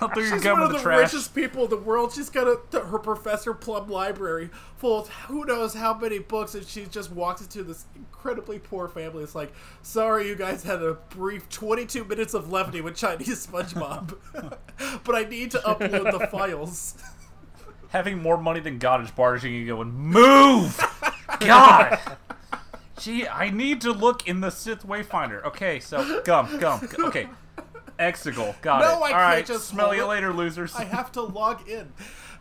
I'll throw your She's gum one in of the, the trash. Richest people in the world. She's got a, her Professor Plum library full of who knows how many books, and she just walks into this incredibly poor family. It's like, sorry, you guys had a brief twenty-two minutes of levity with Chinese SpongeBob, but I need to upload the files. Having more money than God is barging and going, move! God! Gee, I need to look in the Sith Wayfinder. Okay, so gum, gum, gum. Okay. Exegol. Got no, it. I All can't right. just smell you it. Later, losers. I have to log in.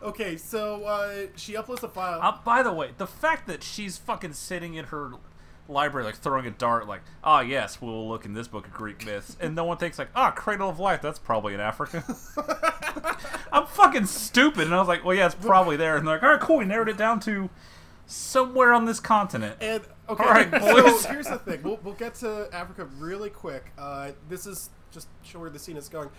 Okay, so uh, she uploads the file. Uh, by the way, the fact that she's fucking sitting in her library, like throwing a dart, like, ah, oh, yes, we'll look in this book of Greek myths, and no one thinks, like, ah, oh, Cradle of Life, that's probably in Africa. I'm fucking stupid, and I was like, well, yeah, it's probably there, and they're like, all right, cool, we narrowed it down to somewhere on this continent. And okay, all right, boys. So here's the thing: we'll we'll get to Africa really quick. Uh, this is just show where the scene is going.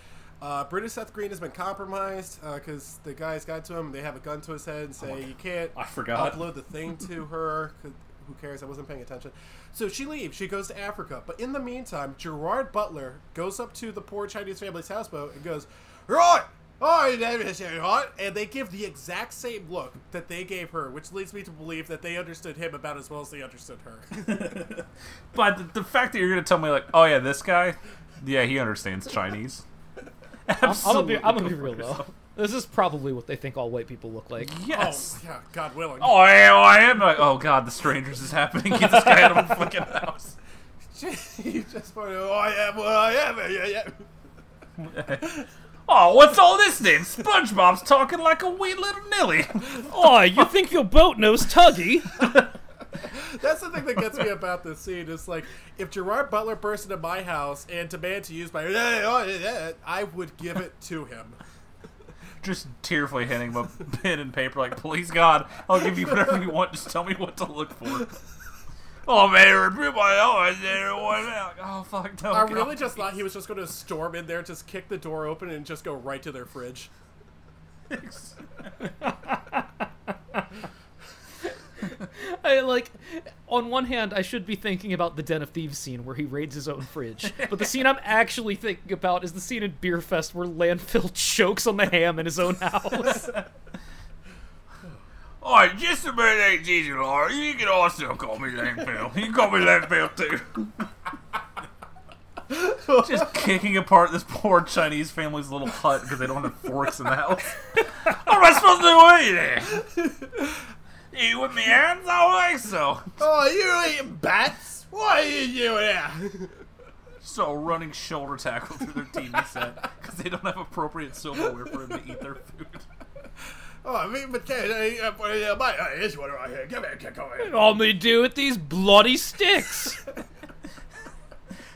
Uh, British Seth Green has been compromised because uh, the guys got to him. They have a gun to his head and say, oh "You can't." I forgot. Upload the thing to her. Who cares? I wasn't paying attention. So she leaves. She goes to Africa. But in the meantime, Gerard Butler goes up to the poor Chinese family's houseboat and goes, "Right." Oh, and they give the exact same look that they gave her, which leads me to believe that they understood him about as well as they understood her. But the, the fact that you're going to tell me, like, oh, yeah, this guy, yeah, he understands Chinese. Absolutely. I'm, I'm going to be real, though. This is probably what they think all white people look like. Yes. Oh, yeah, God willing. Oh, I am. I am like, oh, God, the strangers is happening. Get this guy out of my fucking house. You just want to, oh, I am, well, I am, yeah, yeah. Oh, what's all this then? SpongeBob's talking like a wee little Nilly. Oh, you think your boat knows Tuggy? That's the thing that gets me about this scene. It's like, if Gerard Butler burst into my house and demanded to use my... I would give it to him. Just tearfully handing him a pen and paper like, please, God, I'll give you whatever you want. Just tell me what to look for. Oh, man, oh, fuck, no. I really just thought he was just going to storm in there, just kick the door open, and just go right to their fridge. I, like, on one hand, I should be thinking about the Den of Thieves scene where he raids his own fridge. But the scene I'm actually thinking about is the scene in Beer Fest where Landfill chokes on the ham in his own house. Oh, just a minute, ain't Jesus, Laura. You can also call me Landfill. You can call me Landfill, too. Just kicking apart this poor Chinese family's little hut because they don't have forks in the house. What am I supposed to do with you there? You with me hands? I don't think so. Oh, you eating bats? What are you doing here? So running shoulder tackle through their T V set because they don't have appropriate silverware for them to eat their food. Oh, I mean, but here's one right here. Come here, come here. All me do with these bloody sticks.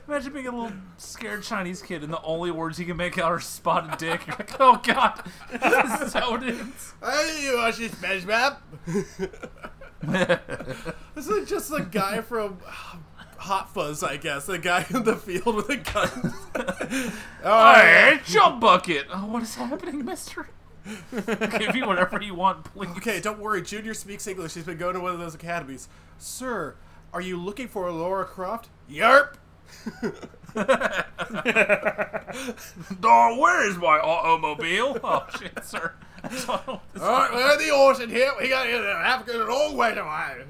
Imagine being a little scared Chinese kid, and the only words you can make out are "spotted dick." You're like, oh God, this is so dense. Hey, you watch this smash map? This is just a guy from Hot Fuzz, I guess. The guy in the field with a gun. All right, jump bucket. Oh, what is happening, Mister? Give you whatever you want, please. Okay, don't worry. Junior speaks English. He's been going to one of those academies. Sir, are you looking for Lara Croft? Yerp! Dog, where is my automobile? Oh, shit, sir. All right, we're in the ocean here. We got in Africa a long way away.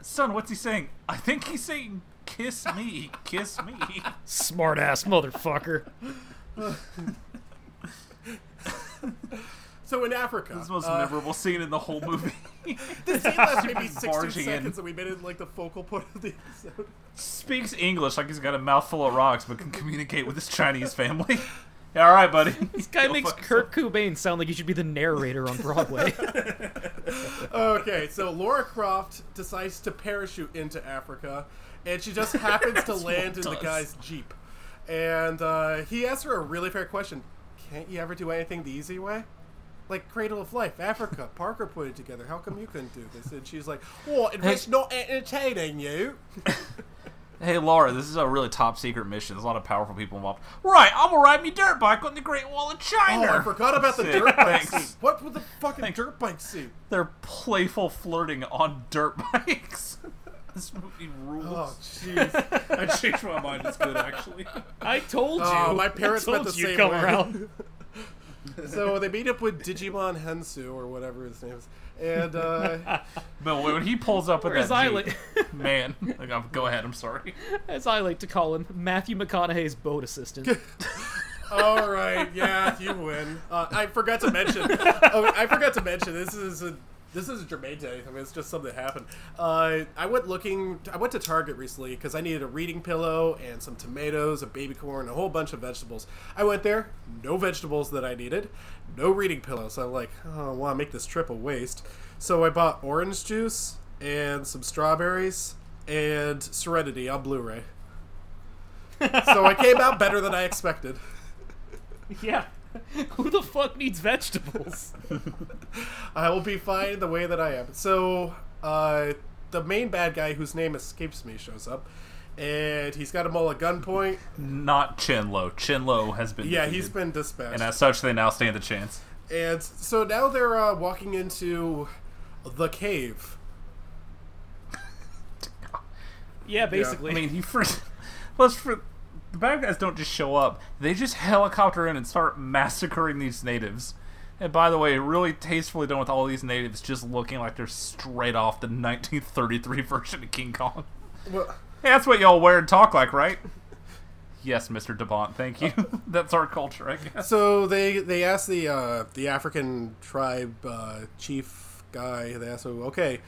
Son, what's he saying? I think he's saying, kiss me, kiss me. Smart-ass motherfucker. So in Africa, this is the most uh, memorable scene in the whole movie. This scene lasts maybe sixty seconds, and we made it like the focal point of the episode. Speaks English like he's got a mouthful of rocks, but can communicate with his Chinese family. Yeah, all right, buddy. This guy Go makes Kurt Cobain sound like he should be the narrator on Broadway. Okay, so Lara Croft decides to parachute into Africa, and she just happens to land in does. the guy's Jeep. And uh, he asks her a really fair question. Can't you ever do anything the easy way? Like Cradle of Life, Africa, Parker put it together. How come you couldn't do this? And she's like, well, it was hey. not entertaining you. Hey, Laura, this is a really top-secret mission. There's a lot of powerful people involved. Right, I'm gonna ride me dirt bike on the Great Wall of China. Oh, I forgot about the dirt bike seat. What with the fucking Thanks. dirt bike seat? They're playful flirting on dirt bikes. This movie rules. Oh, jeez. I changed my mind. It's good, actually. I told you. Uh, my parents I told went the you same come way. Around. So they meet up with Digimon Hensu, or whatever his name is. And, uh... But when he pulls up with that Jeep, like... man. Like, I'm, go ahead, I'm sorry. As I like to call him, Matthew McConaughey's boat assistant. All right, yeah, you win. Uh, I forgot to mention... Oh, I forgot to mention, this is a... This isn't germane to anything. I mean, it's just something that happened. Uh, I went looking. I went to Target recently because I needed a reading pillow and some tomatoes, a baby corn, a whole bunch of vegetables. I went there, no vegetables that I needed, no reading pillow. So I'm like, oh, I want to make this trip a waste. So I bought orange juice and some strawberries and Serenity on Blu-ray. So I came out better than I expected. Yeah. Who the fuck needs vegetables? I will be fine the way that I am. So, uh, the main bad guy, whose name escapes me, shows up. And he's got him all at gunpoint. Not Chen Lo. Chen Lo has been Yeah, defeated, he's been dispatched. And as such, they now stand a chance. And so now they're uh, walking into the cave. Yeah, basically. Yeah. I mean, he first... Let's... For- The bad guys don't just show up. They just helicopter in and start massacring these natives. And by the way, really tastefully done with all these natives just looking like they're straight off the nineteen thirty-three version of King Kong. Well, hey, that's what y'all wear and talk like, right? Yes, Mister DeBont, thank you. That's our culture, I guess. So they, they asked the uh, the African tribe uh, chief guy, they asked him, okay,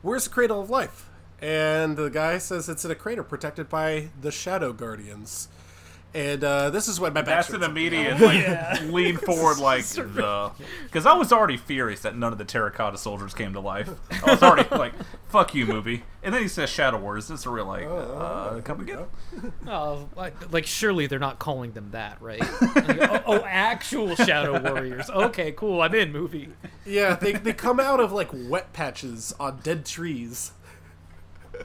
where's the Cradle of Life? And the guy says it's in a crater protected by the Shadow Guardians. And uh, this is what my back That's an immediate like, yeah. lean forward like the... Because I was already furious that none of the terracotta soldiers came to life. I was already like, fuck you, movie. And then he says Shadow Wars. It's a real like, oh, uh, come again? Oh, like, like, surely they're not calling them that, right? Like, oh, oh, actual Shadow Warriors. Okay, cool. I'm in, movie. Yeah, they they come out of like wet patches on dead trees.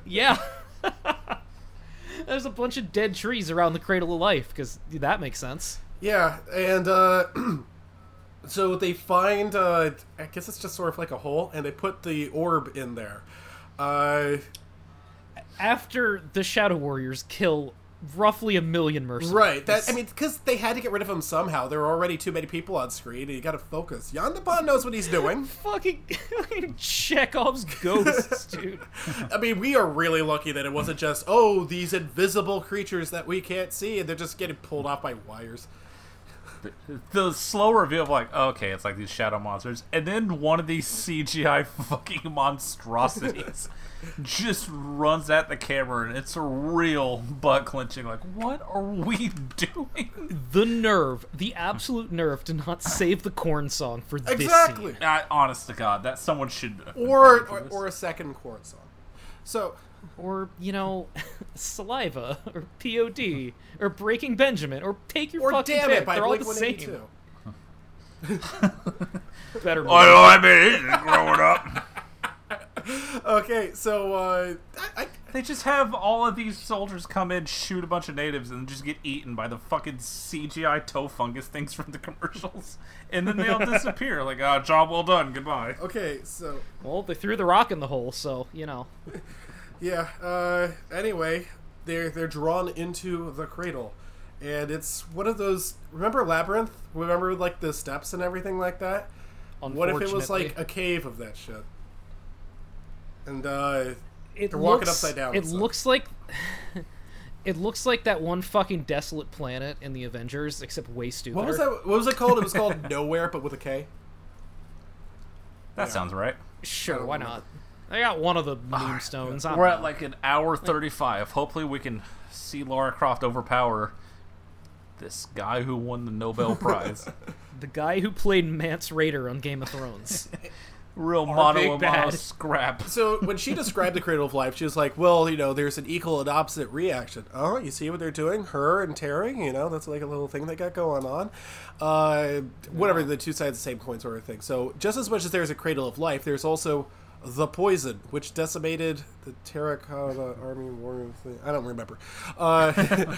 Yeah. There's a bunch of dead trees around the Cradle of Life, because that makes sense. Yeah, and uh, so they find, uh, I guess it's just sort of like a hole, and they put the orb in there. Uh, After the Shadow Warriors kill roughly a million mercenaries. Right, that, I mean, because they had to get rid of them somehow. There were already too many people on screen, and you gotta focus. Jan de Bond knows what he's doing. Fucking Chekhov's ghosts, dude. I mean, we are really lucky that it wasn't just, oh, these invisible creatures that we can't see, and they're just getting pulled off by wires. The, the slow reveal of like, okay, it's like these shadow monsters, and then one of these C G I fucking monstrosities just runs at the camera, and it's a real butt clenching. Like, what are we doing? The nerve, the absolute nerve, to not save the corn song for exactly. this scene. Exactly. Uh, honest to God, that someone should or or, or a second corn song. So. Or, you know, Saliva, or P O D, or Breaking Benjamin, or Take Your or Fucking Damn It, pick. They're all the same. Better move. Oh, I mean, growing up. Okay, so, uh... I, I, they just have all of these soldiers come in, shoot a bunch of natives, and just get eaten by the fucking C G I toe fungus things from the commercials. And then they all disappear, like, ah, oh, job well done, goodbye. Okay, so... Well, they threw the rock in the hole, so, you know... Yeah, uh, anyway, they're, they're drawn into the cradle, and it's one of those, remember Labyrinth? Remember, like, the steps and everything like that? What if it was, like, a cave of that shit? And, uh, it they're looks, walking upside down. It looks like, it looks like that one fucking desolate planet in the Avengers, except way stupider. What was that, what was it called? It was called Nowhere, but with a K? That yeah. sounds right. Sure, why not? I got one of the meme stones. We're at like an hour thirty-five. Hopefully we can see Lara Croft overpower this guy who won the Nobel Prize. The guy who played Mance Raider on Game of Thrones. real mono-mono scrap. So when she described the Cradle of Life, she was like, well, you know, there's an equal and opposite reaction. Oh, you see what they're doing? Her and tearing, you know, that's like a little thing they got going on. Uh, whatever, the two sides of the same coin sort of thing. So just as much as there's a Cradle of Life, there's also the poison, which decimated the Terracotta Army War thing. I don't remember. Uh, don't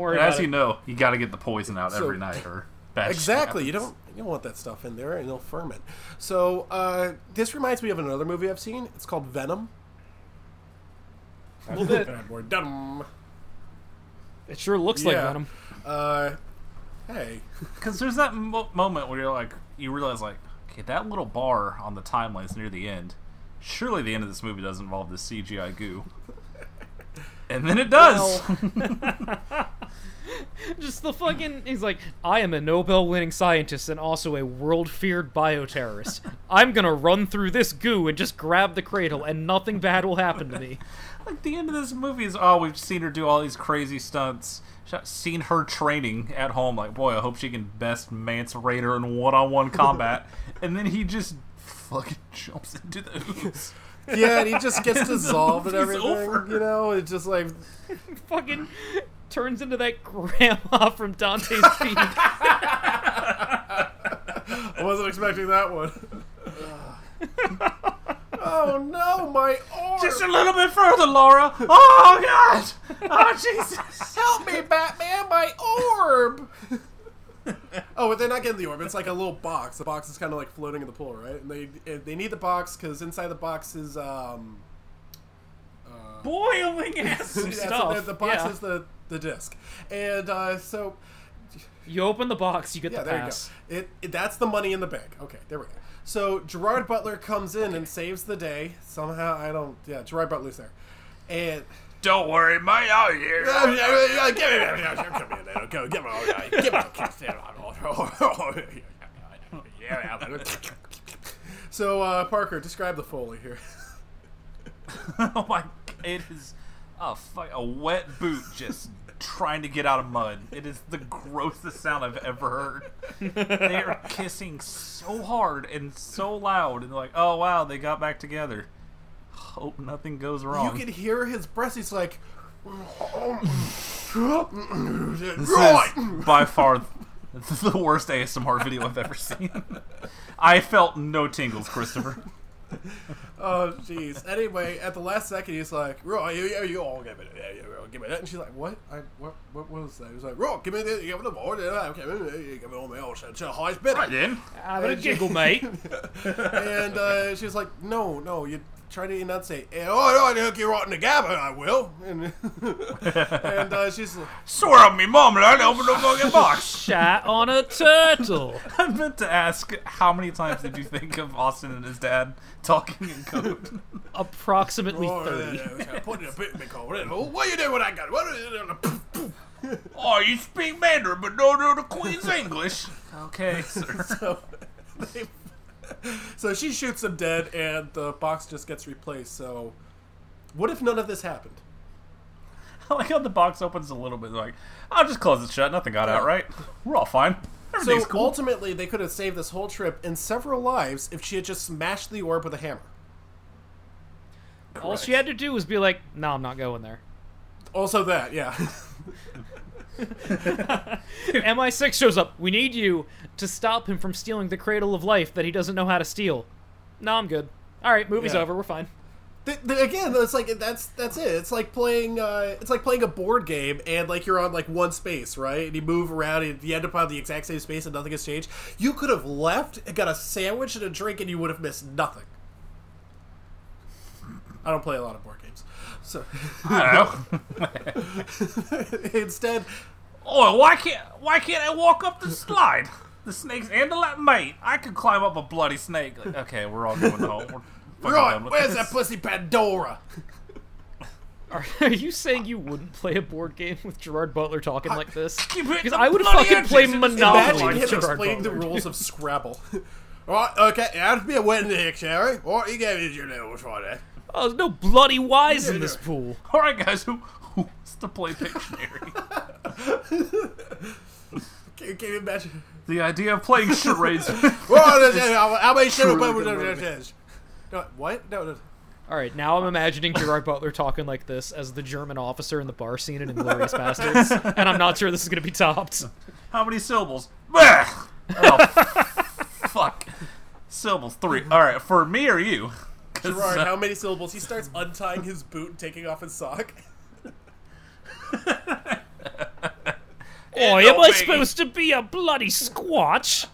worry about it. As you know, you got to get the poison out so, every night or... Exactly. You don't you don't want that stuff in there, and it'll ferment. So uh, this reminds me of another movie I've seen. It's called Venom. That's it. Bad word. Dum. It sure looks yeah. like Venom. Uh, hey, because there's that mo- moment where you're like, you realize like, okay, that little bar on the timeline's near the end. Surely the end of this movie doesn't involve this C G I goo. And then it does. Well. Just the fucking... He's like, I am a Nobel-winning scientist and also a world-feared bioterrorist. I'm gonna run through this goo and just grab the cradle and nothing bad will happen to me. Like, the end of this movie is, oh, we've seen her do all these crazy stunts. Seen her training at home. Like, boy, I hope she can best Mace Runner in one-on-one combat. And then he just fucking jumps into the ooze. Yeah, and he just gets dissolved and everything. Over. You know, it's just like... fucking... turns into that grandma from Dante's Peak. I wasn't expecting that one. Oh no, my arm! Just a little bit further, Laura. Oh God! Oh Jesus! Help me, Batman! My orb! Oh, but they're not getting the orb. It's like a little box. The box is kind of like floating in the pool, right? And they they need the box because inside the box is um. boiling ass yeah, stuff. So the box yeah. is the, the disc. And uh, so... You open the box, you get yeah, the pass. There you go. It, it, that's the money in the bank. Okay, there we go. So Gerard Butler comes in okay. and saves the day. Somehow, I don't... Yeah, Gerard Butler's there. And... Don't worry, mate, I'm here. Give me that. Give me all that. Give me all that. Yeah. So, uh, Parker, describe the Foley here. Oh, my... It is a, a wet boot just trying to get out of mud. It is the grossest sound I've ever heard. They are kissing so hard and so loud. And like, oh, wow, they got back together. Hope nothing goes wrong. You can hear his breath. He's like... This is by far the worst A S M R video I've ever seen. I felt no tingles, Christopher. Oh jeez. Anyway, at the last second, he's like, "Roy, you, you, you all give me that, you, you, give me that," and she's like, "What? I, what? What was that?" He's like, "Roy, give me that, give me the board, okay, give me all my old shit, high bid." Right then, have a jiggle, mate. And uh, she's like, "No, no, you try to enunciate." Oh, no, I hook you right in the gabber, I will. And, and uh, she's like, "Swear on me, mom, I open the fucking box." Shat on a turtle. I meant to ask, how many times did you think of Austin and his dad talking in code? Approximately oh, thirty. Yeah, yeah, yeah. Put in a bit, what are you doing when I got it? Oh, you speak Mandarin, but don't know the Queen's English. Okay, sir. So, they, so she shoots him dead, and the box just gets replaced. So, what if none of this happened? I like how the box opens a little bit. Like, I'll just close it shut. Nothing got yeah. out, right? We're all fine. So cool. Ultimately, they could have saved this whole trip and several lives if she had just smashed the orb with a hammer. All right. She had to do was be like, "No, nah, I'm not going there." Also, that, yeah. M I six shows up. We need you to stop him from stealing the Cradle of Life that he doesn't know how to steal. No, nah, I'm good. All right, movie's yeah. over. We're fine. The, the, again, it's like that's that's it. It's like playing uh, it's like playing a board game, and like you're on like one space, right? And you move around, and you end up on the exact same space, and nothing has changed. You could have left and got a sandwich and a drink, and you would have missed nothing. I don't play a lot of board games, so I don't know. Instead, oh, why can't why can't I walk up the slide? The snakes and the la- mate, I could climb up a bloody snake. Like, okay, we're all going home. We're- Roy, where's this? That pussy Pandora? Are, are you saying you wouldn't play a board game with Gerard Butler talking I, like this? Because I would fucking play Monopoly. Imagine him explaining the rules of Scrabble. Right, okay, now to be a wedding dictionary. What you gave is your little try there. Oh, there's no bloody Y's in this pool. All right, guys, who, who wants to play Pictionary? I can't imagine. The idea of playing charades. How many charades there is? What? No, no. All right, now I'm imagining Gerard Butler talking like this as the German officer in the bar scene in Inglourious Bastards, and I'm not sure this is going to be topped. How many syllables? Oh, fuck. Syllables, three. All right, for me or you? Gerard, uh, how many syllables? He starts untying his boot and taking off his sock. Oh, am I supposed to be a bloody squatch?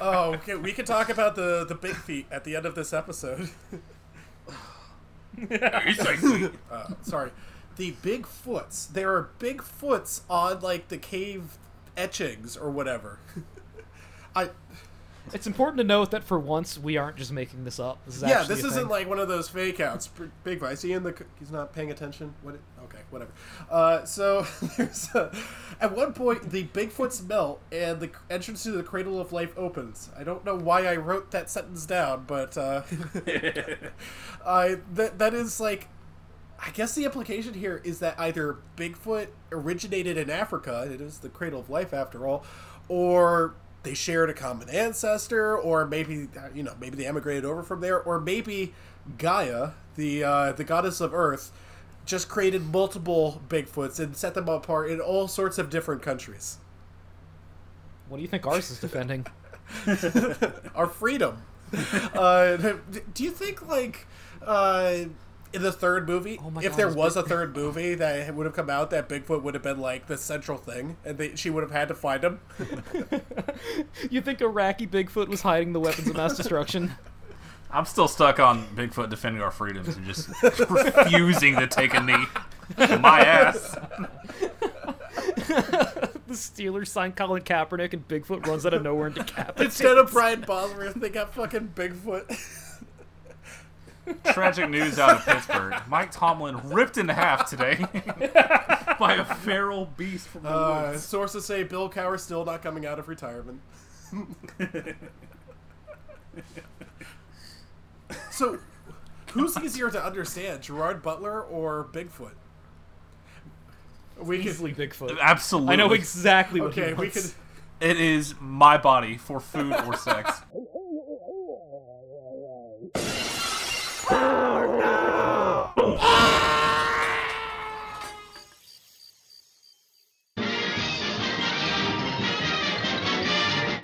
Oh, okay. We can talk about the, the big feet at the end of this episode. uh, sorry. The Bigfoots. There are Bigfoots on, like, the cave etchings or whatever. I... It's important to note that for once we aren't just making this up. This is yeah, this isn't like one of those fake outs. Big guy, is he in the? He's not paying attention. What? It, okay, whatever. Uh, so there's a, at one point the Bigfoots melt and the entrance to the Cradle of Life opens. I don't know why I wrote that sentence down, but uh, I that that is like, I guess the implication here is that either Bigfoot originated in Africa, it is the Cradle of Life after all, or they shared a common ancestor, or maybe, you know, maybe they emigrated over from there, or maybe Gaia, the uh, the goddess of Earth, just created multiple Bigfoots and set them apart in all sorts of different countries. What do you think ours is defending? Our freedom. Uh, do you think, like, uh, in the third movie, oh if God, there was Big... a third movie that would have come out, that Bigfoot would have been like the central thing, and they, she would have had to find him? You think Iraqi Bigfoot was hiding the weapons of mass destruction? I'm still stuck on Bigfoot defending our freedoms and just refusing to take a knee. My ass. The Steelers signed Colin Kaepernick, and Bigfoot runs out of nowhere and decapitates. Instead of Brian Bosworth, they got fucking Bigfoot. Tragic news out of Pittsburgh. Mike Tomlin ripped in half today by a feral beast from the uh, woods. Sources say Bill Cowher's still not coming out of retirement. So, who's easier to understand, Gerard Butler or Bigfoot? We Easily could, Bigfoot. Absolutely. I know exactly what okay, he wants. We could... It is my body for food or sex.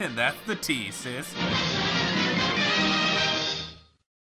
And that's the tea, sis.